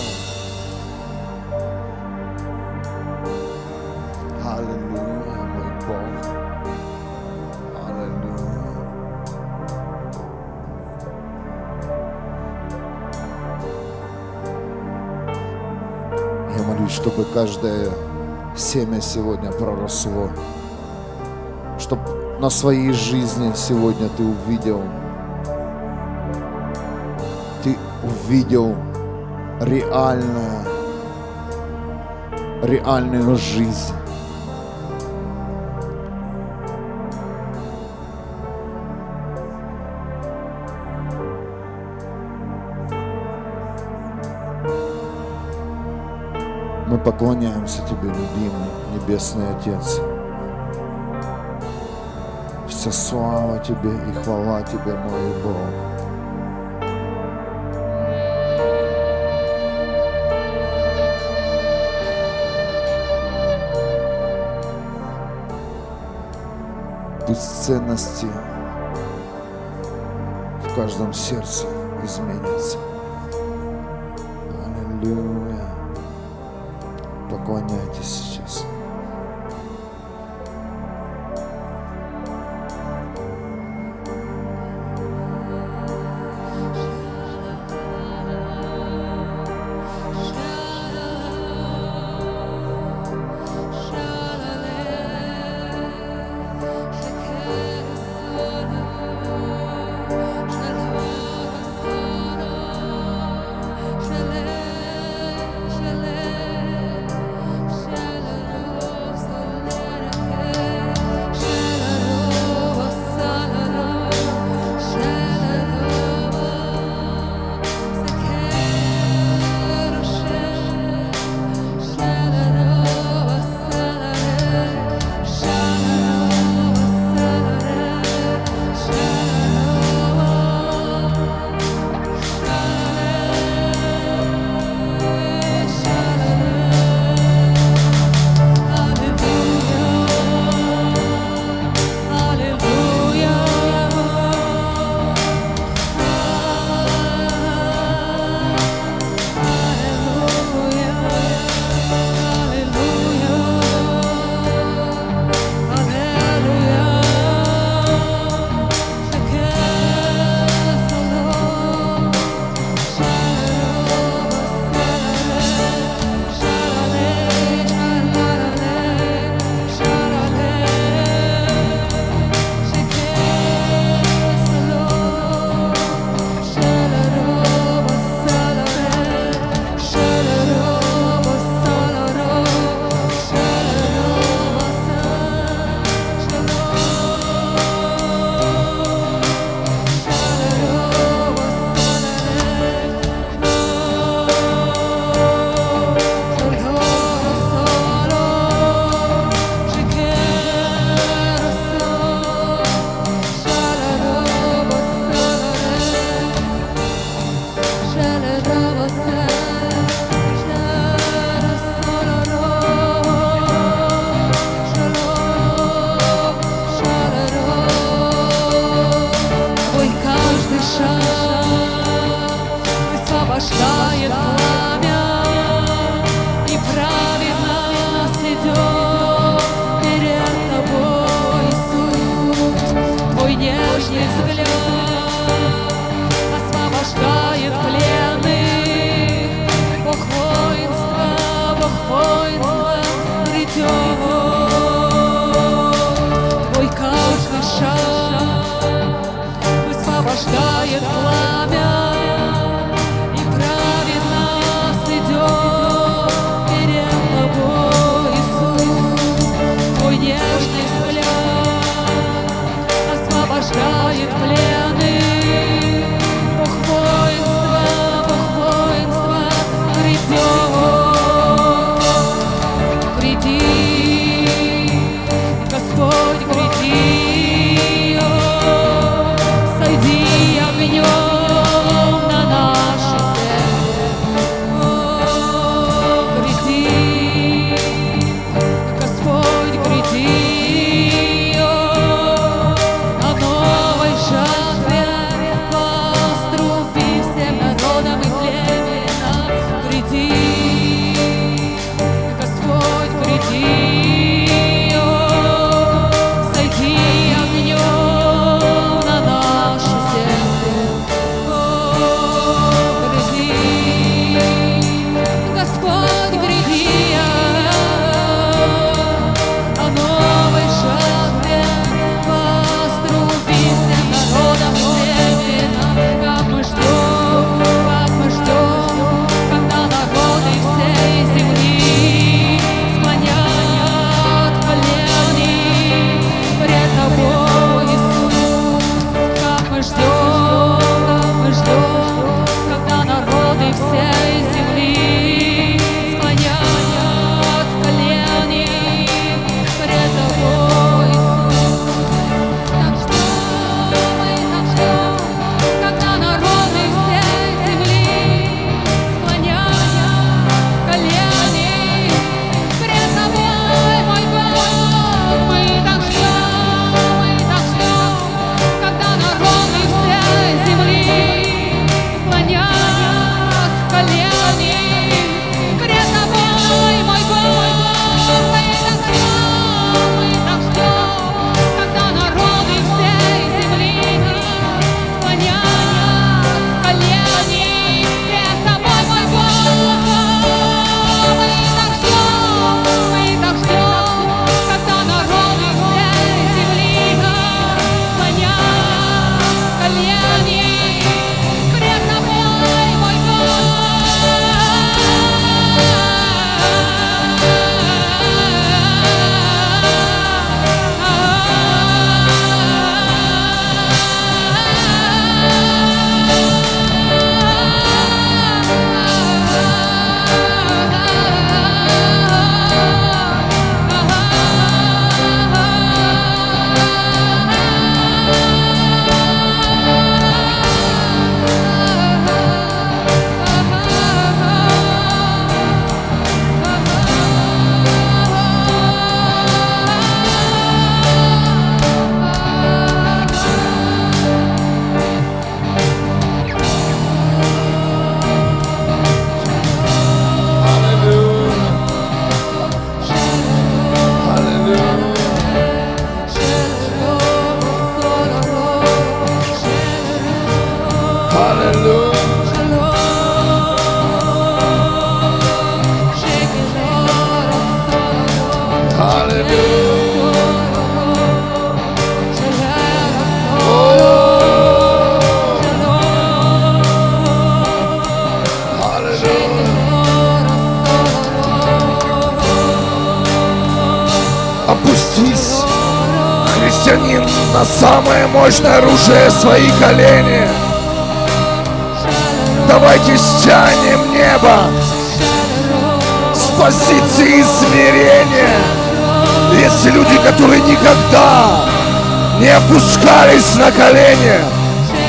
Аллилуйя, мой Бог. Аллилуйя. Я молюсь, чтобы каждое семя сегодня проросло. Чтобы на своей жизни сегодня ты увидел, ты увидел реальную, реальную жизнь. Мы поклоняемся тебе, любимый Небесный Отец. Вся слава тебе и хвала тебе, мой Бог. Пусть ценности в каждом сердце изменятся. Аллилуйя. Поклоняйтесь сейчас. Hello. Опустись, христианин, на самое мощное оружие свои колени. Давайте стянем небо с позиции смирения. Есть люди, которые никогда не опускались на колени.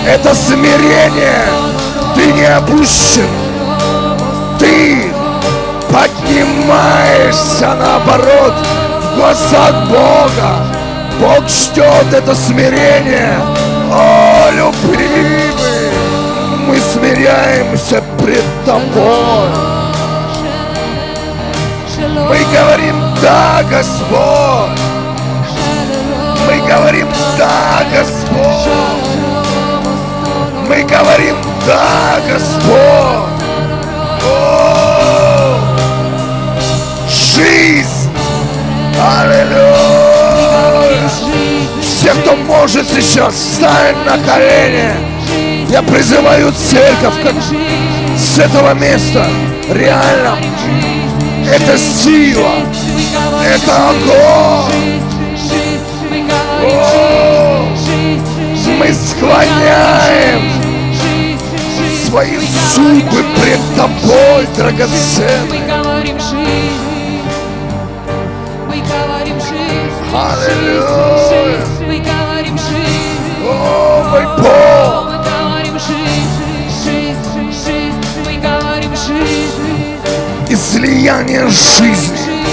Это смирение. Ты не опущен. Ты поднимаешься наоборот. В глазах Бога. Бог ждет это смирение. О, любимый, мы смиряемся пред Тобой. Мы говорим «Да, Господь». Мы говорим «Да, Господь». Мы говорим «Да, Господь». О, жизнь. Аллилуйя! Все, кто может сейчас, встань на колени. Я призываю церковь как с этого места. Реально. Это сила. Это огонь. О, мы склоняем свои зубы пред Тобой, драгоценные. Мы говорим жизнь, аллилуйя. Мы говорим жизнь, о мой Бог. Мы говорим жизнь, жизнь, жизнь. Мы говорим жизнь. Излияние жизни.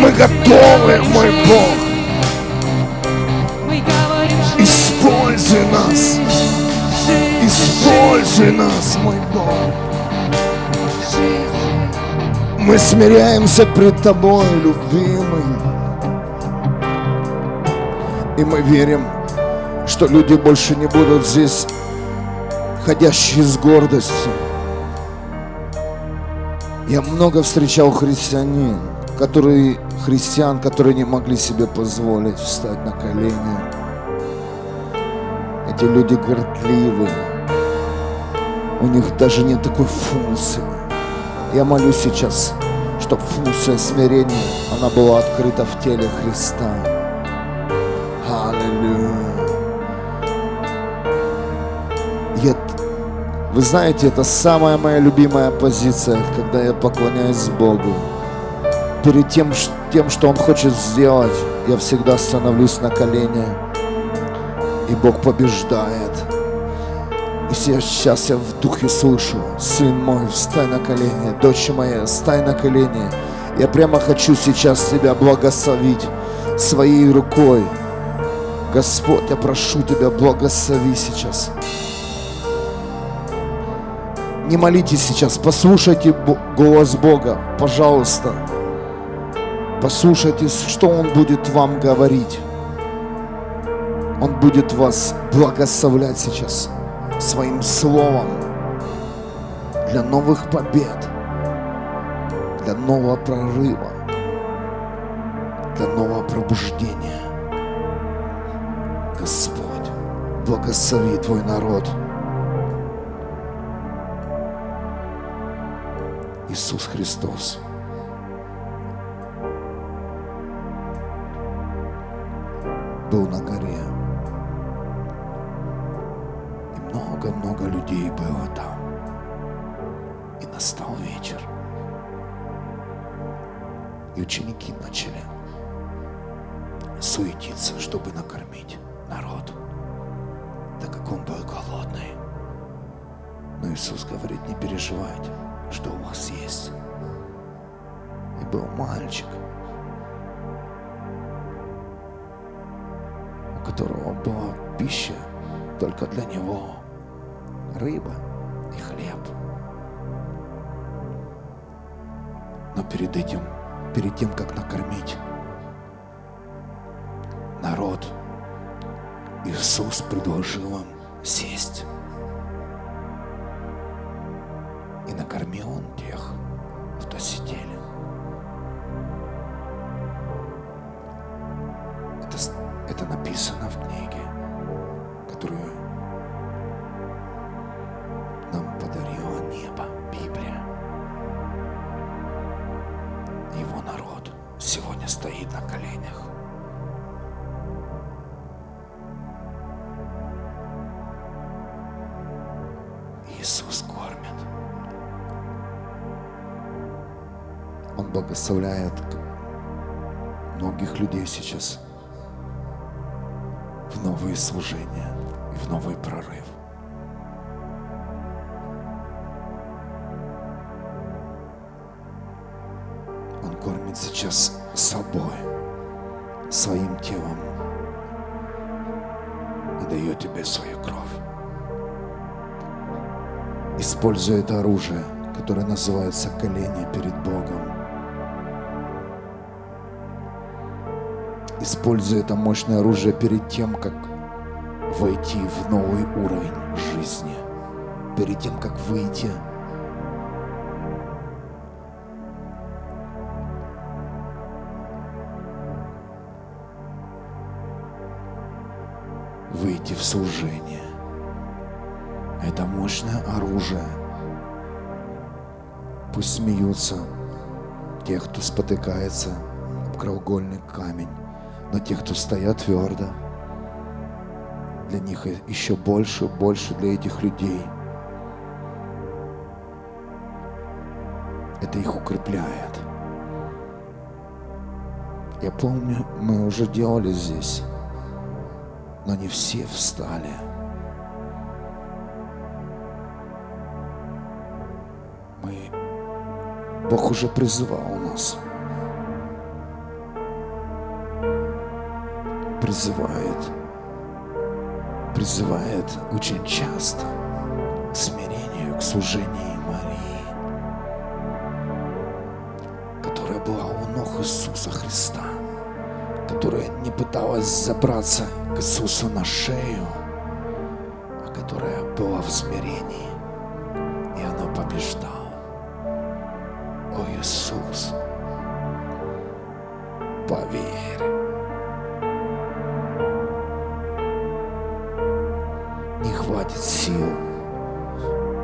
Мы готовы, мой Бог. Используй нас. Используй нас, мой Бог. Мы смиряемся пред Тобой, любимый. И мы верим, что люди больше не будут здесь ходящие с гордостью. Я много встречал христианин, которые христиан, которые не могли себе позволить встать на колени. Эти люди гордливы. У них даже нет такой функции. Я молюсь сейчас, чтобы функция смирения, она была открыта в теле Христа. Аллилуйя. Вы знаете, это самая моя любимая позиция, когда я поклоняюсь Богу. Перед тем, тем, что Он хочет сделать, я всегда становлюсь на колени. И Бог побеждает. И сейчас я в духе слышу: сын мой, встань на колени, дочь моя, встань на колени. Я прямо хочу сейчас тебя благословить своей рукой. Господь, я прошу тебя, благослови сейчас. Не молитесь сейчас, послушайте голос Бога, пожалуйста. Послушайте, что Он будет вам говорить. Он будет вас благословлять сейчас своим словом для новых побед, для нового прорыва, для нового пробуждения. Господь, благослови Твой народ. Иисус Христос. Был на горе. И много-много людей было там. И настал вечер. И ученики начали суетиться, чтобы накормить народ, так как он был голодный. Но Иисус говорит: не переживайте, что у вас есть. И был мальчик, у которого была пища только для него, рыба и хлеб. Но перед этим, перед тем, как накормить народ, Иисус предложил им сесть. И накормил Он тех, кто сидели. Это, это написано в книге, которую нам подарило небо, Библия. Его народ сегодня стоит на коленях. Иисус кормит. Он благословляет многих людей сейчас в новые служения и в новый прорыв. Он кормит сейчас собой, своим телом и дает тебе свою кровь. Используя это оружие, которое называется колени перед Богом. Используя это мощное оружие перед тем, как войти в новый уровень жизни. Перед тем, как выйти. Выйти в служение. Это мощное оружие. Пусть смеются те, кто спотыкается об краугольный камень. Но те, кто стоят твердо, для них еще больше, больше для этих людей. Это их укрепляет. Я помню, мы уже делали здесь, но не все встали. Мы... Бог уже призывал нас. Призывает. Призывает очень часто к смирению, к служению Марии, которая была у ног Иисуса Христа, которая не пыталась забраться к Иисусу на шею, а которая была в смирении, и она побеждала. О, Иисус, поверь. Не хватит сил,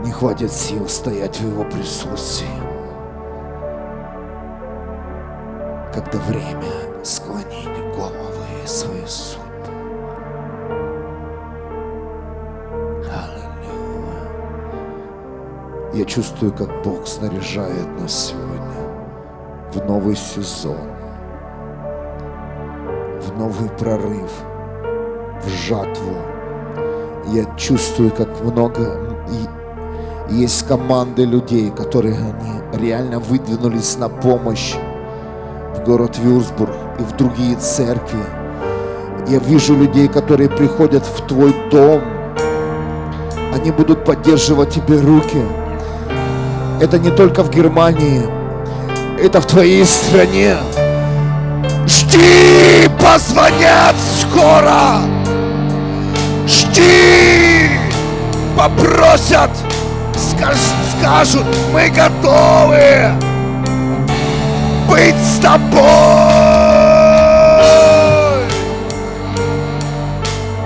не хватит сил стоять в Его присутствии, когда время склонить головы и свои судьбы. Аллилуйя. Я чувствую, как Бог снаряжает нас сегодня в новый сезон, в новый прорыв, в жатву. Я чувствую, как много есть команды людей, которые они реально выдвинулись на помощь в город Вюрцбург и в другие церкви. Я вижу людей, которые приходят в твой дом. Они будут поддерживать тебе руки. Это не только в Германии, это в твоей стране. Жди, позвонят скоро. Жди, попросят, скажут, мы готовы быть с тобой.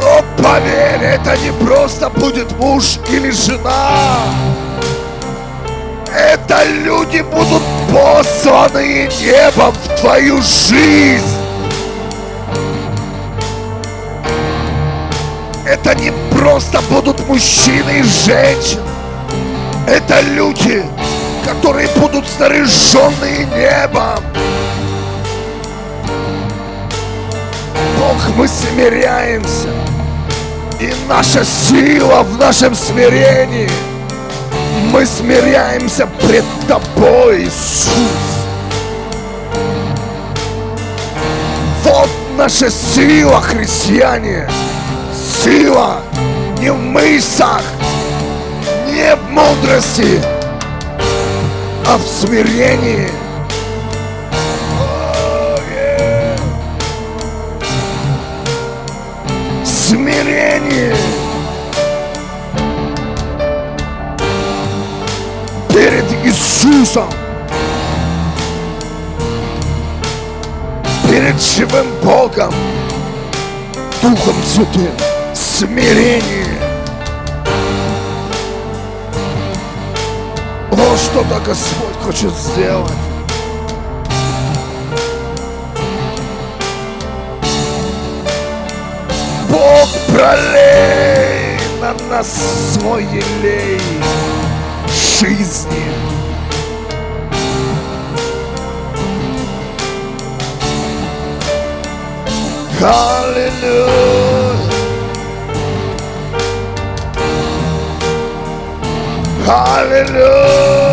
О, поверь, это не просто будет муж или жена. Это люди будут посланы небом в твою жизнь. Это не просто будут мужчины и женщины. Это люди, которые будут снаряженные небом. Бог, мы смиряемся, и наша сила в нашем смирении. Мы смиряемся пред Тобой, Иисус. Вот наша сила, христиане. Сила не в мыслях, не в мудрости, а в смирении. Oh, yeah. Смирение перед Иисусом, перед живым Богом, Духом Святым. Смирение. О, что-то Господь хочет сделать. Бог, пролей на нас свой елей жизни. Аллилуйя. Аллилуйя.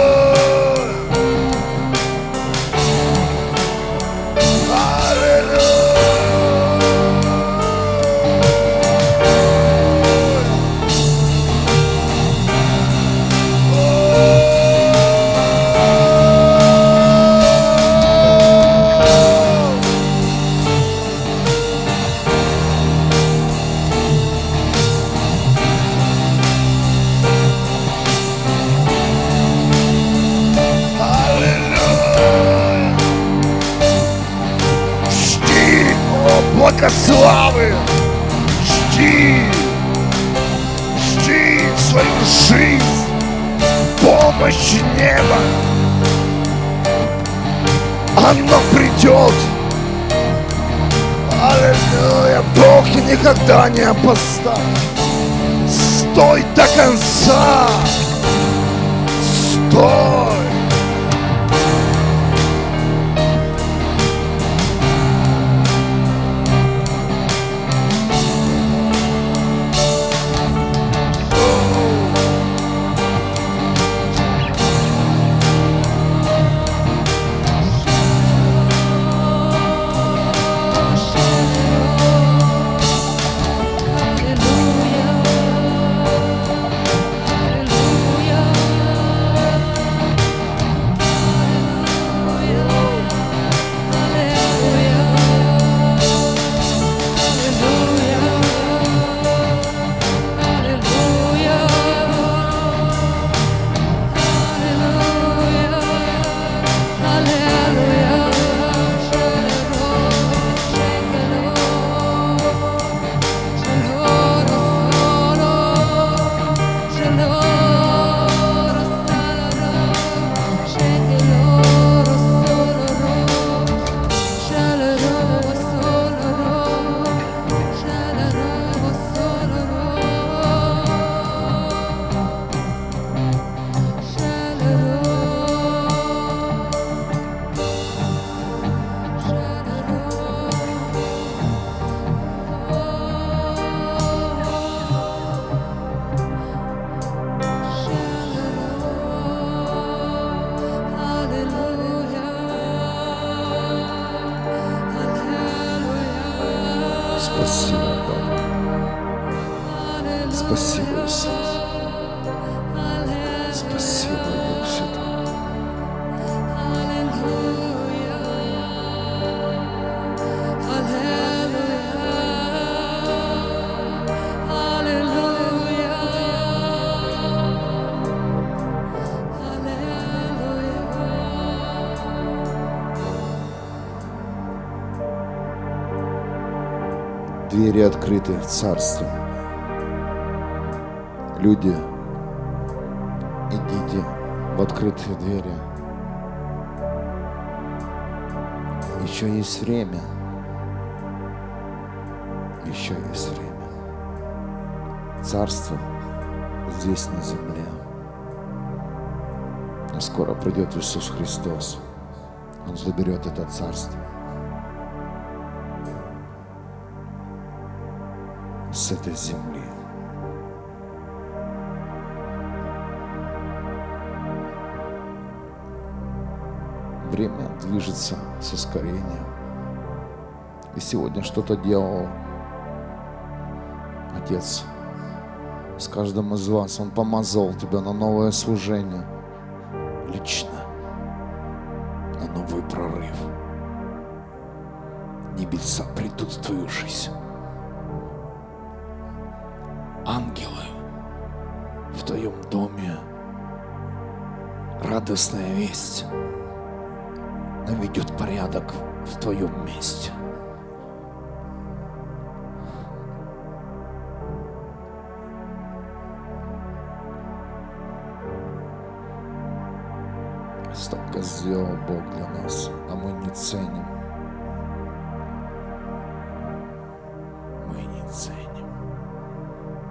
Славы, жди, жди свою жизнь, помощь неба. Оно придет. Аллилуйя, Бог никогда не опоздает. Стой до конца, стой. Спасибо, Бог. Спасибо, Иисус. Спасибо, Дух Святой. Двери открыты Царству. Люди, идите в открытые двери. Еще есть время. Еще есть время. Царство здесь на земле. Но скоро придет Иисус Христос. Он заберет это царство. С этой земли. Время движется с ускорением. И сегодня что-то делал Отец с каждым из вас. Он помазал тебя на новое служение. Лично. На новый прорыв. Небеса придут в твою жизнь. Ангелы в твоем доме. Радостная весть. Наведет порядок в твоем месте. Столько сделал Бог для нас, а мы не ценим. Мы не ценим.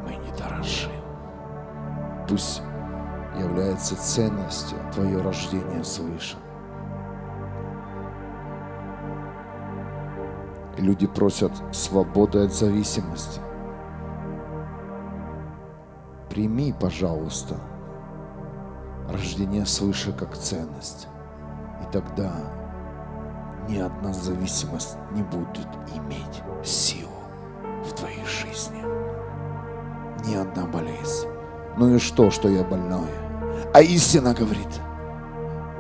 Мы не дорожим. Пусть является ценностью твое рождение свыше. Люди просят свободы от зависимости. Прими, пожалуйста, рождение свыше как ценность. И тогда ни одна зависимость не будет иметь силу в твоей жизни. Ни одна болезнь. Ну и что, что я больной? А истина говорит,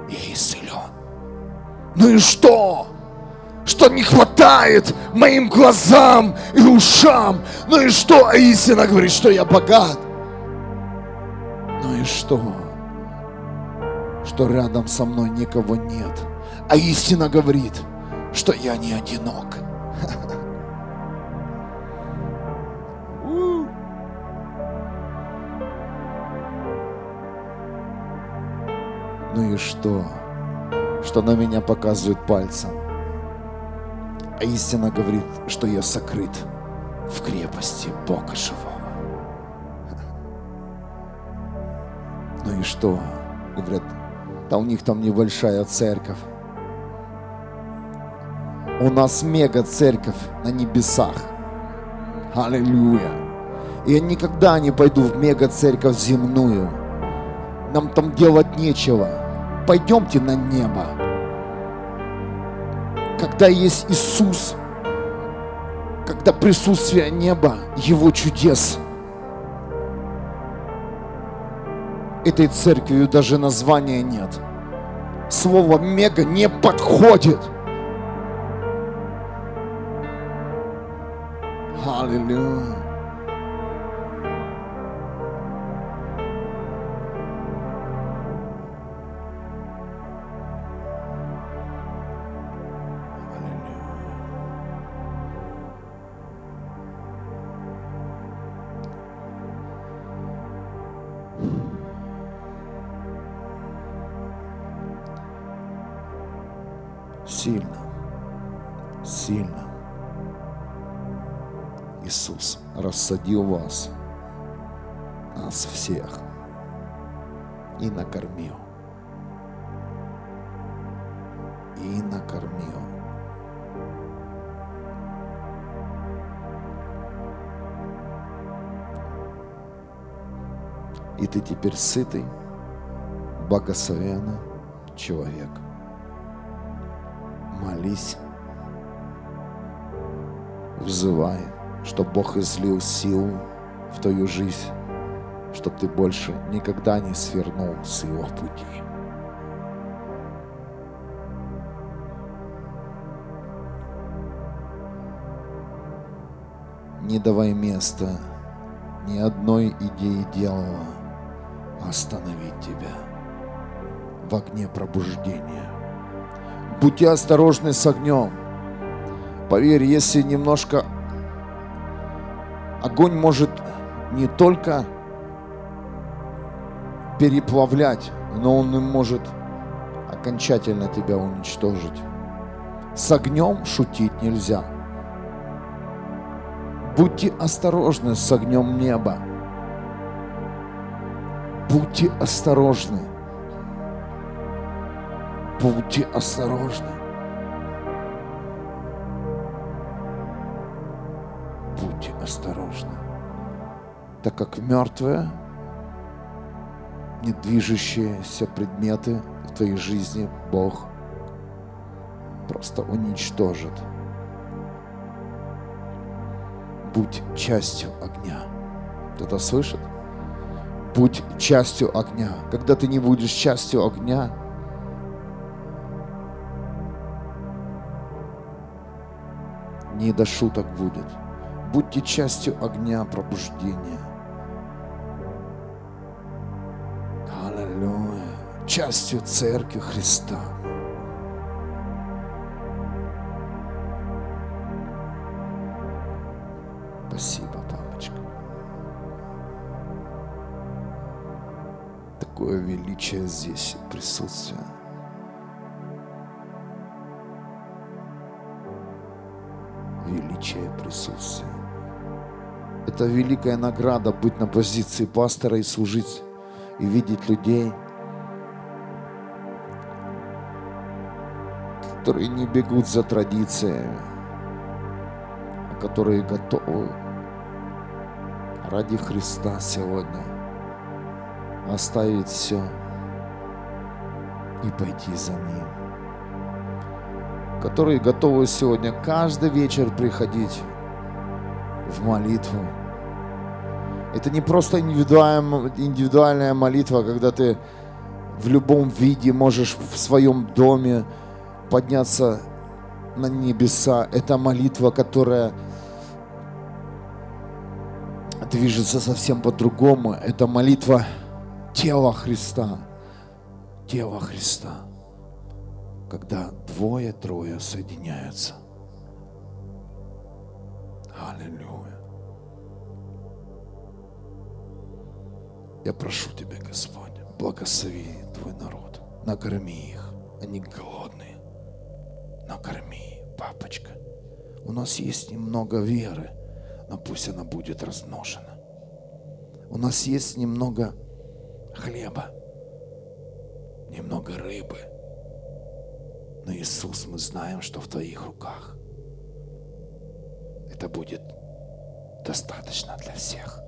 я исцелен. Ну и что? Что не хватает моим глазам и ушам. Ну и что? А истина говорит, что я богат. Ну и что? Что рядом со мной никого нет. А истина говорит, что я не одинок. Ну и что? Что на меня показывают пальцем. А истина говорит, что я сокрыт в крепости Бога живого. Ну и что? Говорят, да у них там небольшая церковь. У нас мега-церковь на небесах. Аллилуйя. Я никогда не пойду в мега-церковь земную. Нам там делать нечего. Пойдемте на небо. Когда есть Иисус, когда присутствие неба, Его чудес. Этой церковью даже названия нет. Слово «мега» не подходит. Аллилуйя. Сильно, сильно Иисус рассадил вас, нас всех, и накормил, и накормил. И ты теперь сытый, благословенный человек. Молись, взывай. чтоб Бог излил силу в твою жизнь, чтоб ты больше никогда не свернул с Его пути. Не давай места ни одной идее дьявола остановить тебя в огне пробуждения. Будьте осторожны с огнем. Поверь, если немножко огонь может не только переплавлять, но он может окончательно тебя уничтожить. С огнем шутить нельзя. Будьте осторожны с огнем неба. Будьте осторожны. Будьте осторожны. Будьте осторожны. Так как мертвые, недвижущиеся предметы в твоей жизни Бог просто уничтожит. Будь частью огня. Кто-то слышит? Будь частью огня. Когда ты не будешь частью огня, не до шуток будет. Будьте частью огня пробуждения. Аллилуйя. Частью Церкви Христа. Спасибо, папочка. Такое величие здесь и присутствие. Величие присутствия. Это великая награда быть на позиции пастора и служить, и видеть людей, которые не бегут за традициями, а которые готовы ради Христа сегодня оставить все и пойти за Ним, которые готовы сегодня каждый вечер приходить в молитву. Это не просто индивидуальная молитва, когда ты в любом виде можешь в своем доме подняться на небеса. Это молитва, которая движется совсем по-другому. Это молитва тела Христа. Тела Христа. Когда двое-трое соединяются. Аллилуйя. Я прошу Тебя, Господь, благослови Твой народ. Накорми их. Они голодные. Накорми, папочка. У нас есть немного веры, но пусть она будет размножена. У нас есть немного хлеба, немного рыбы. Но, Иисус, мы знаем, что в Твоих руках это будет достаточно для всех.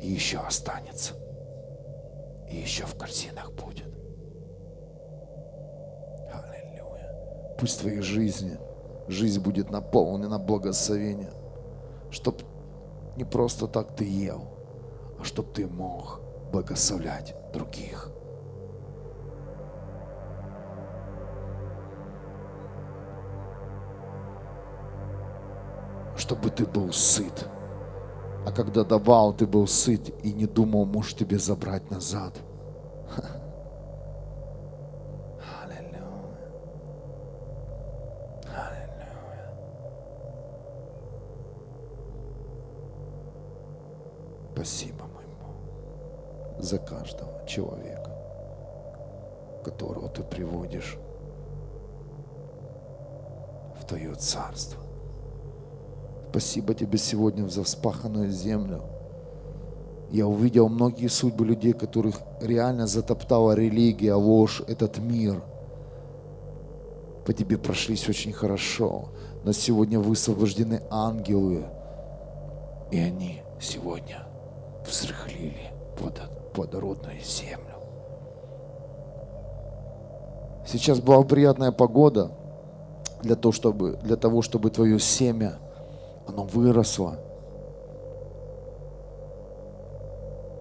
И еще останется. И еще в корзинах будет. Аллилуйя. Пусть в Твоей жизни жизнь будет наполнена благословением. Чтоб не просто так ты ел, а чтоб ты мог благословлять других. Чтобы ты был сыт. А когда давал, ты был сыт и не думал, может, тебе забрать назад. Аллилуйя. Аллилуйя. Спасибо, мой Бог, за каждого человека, которого ты приводишь в твое царство. Спасибо Тебе сегодня за вспаханную землю. Я увидел многие судьбы людей, которых реально затоптала религия, ложь, этот мир. По Тебе прошлись очень хорошо, но сегодня высвобождены ангелы, и они сегодня взрыхлили плодородную землю. Сейчас была приятная погода для того, чтобы, для того, чтобы твое семя оно выросло.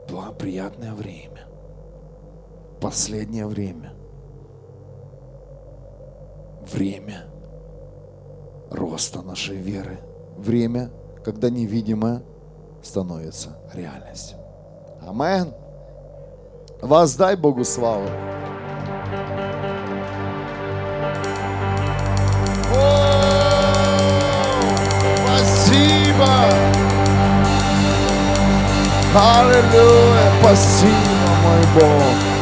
Было приятное время. Последнее время. Время роста нашей веры. Время, когда невидимое становится реальностью. Аминь. Воздай Богу славу. Спасибо! Аллилуйя! Спасибо, мой Бог!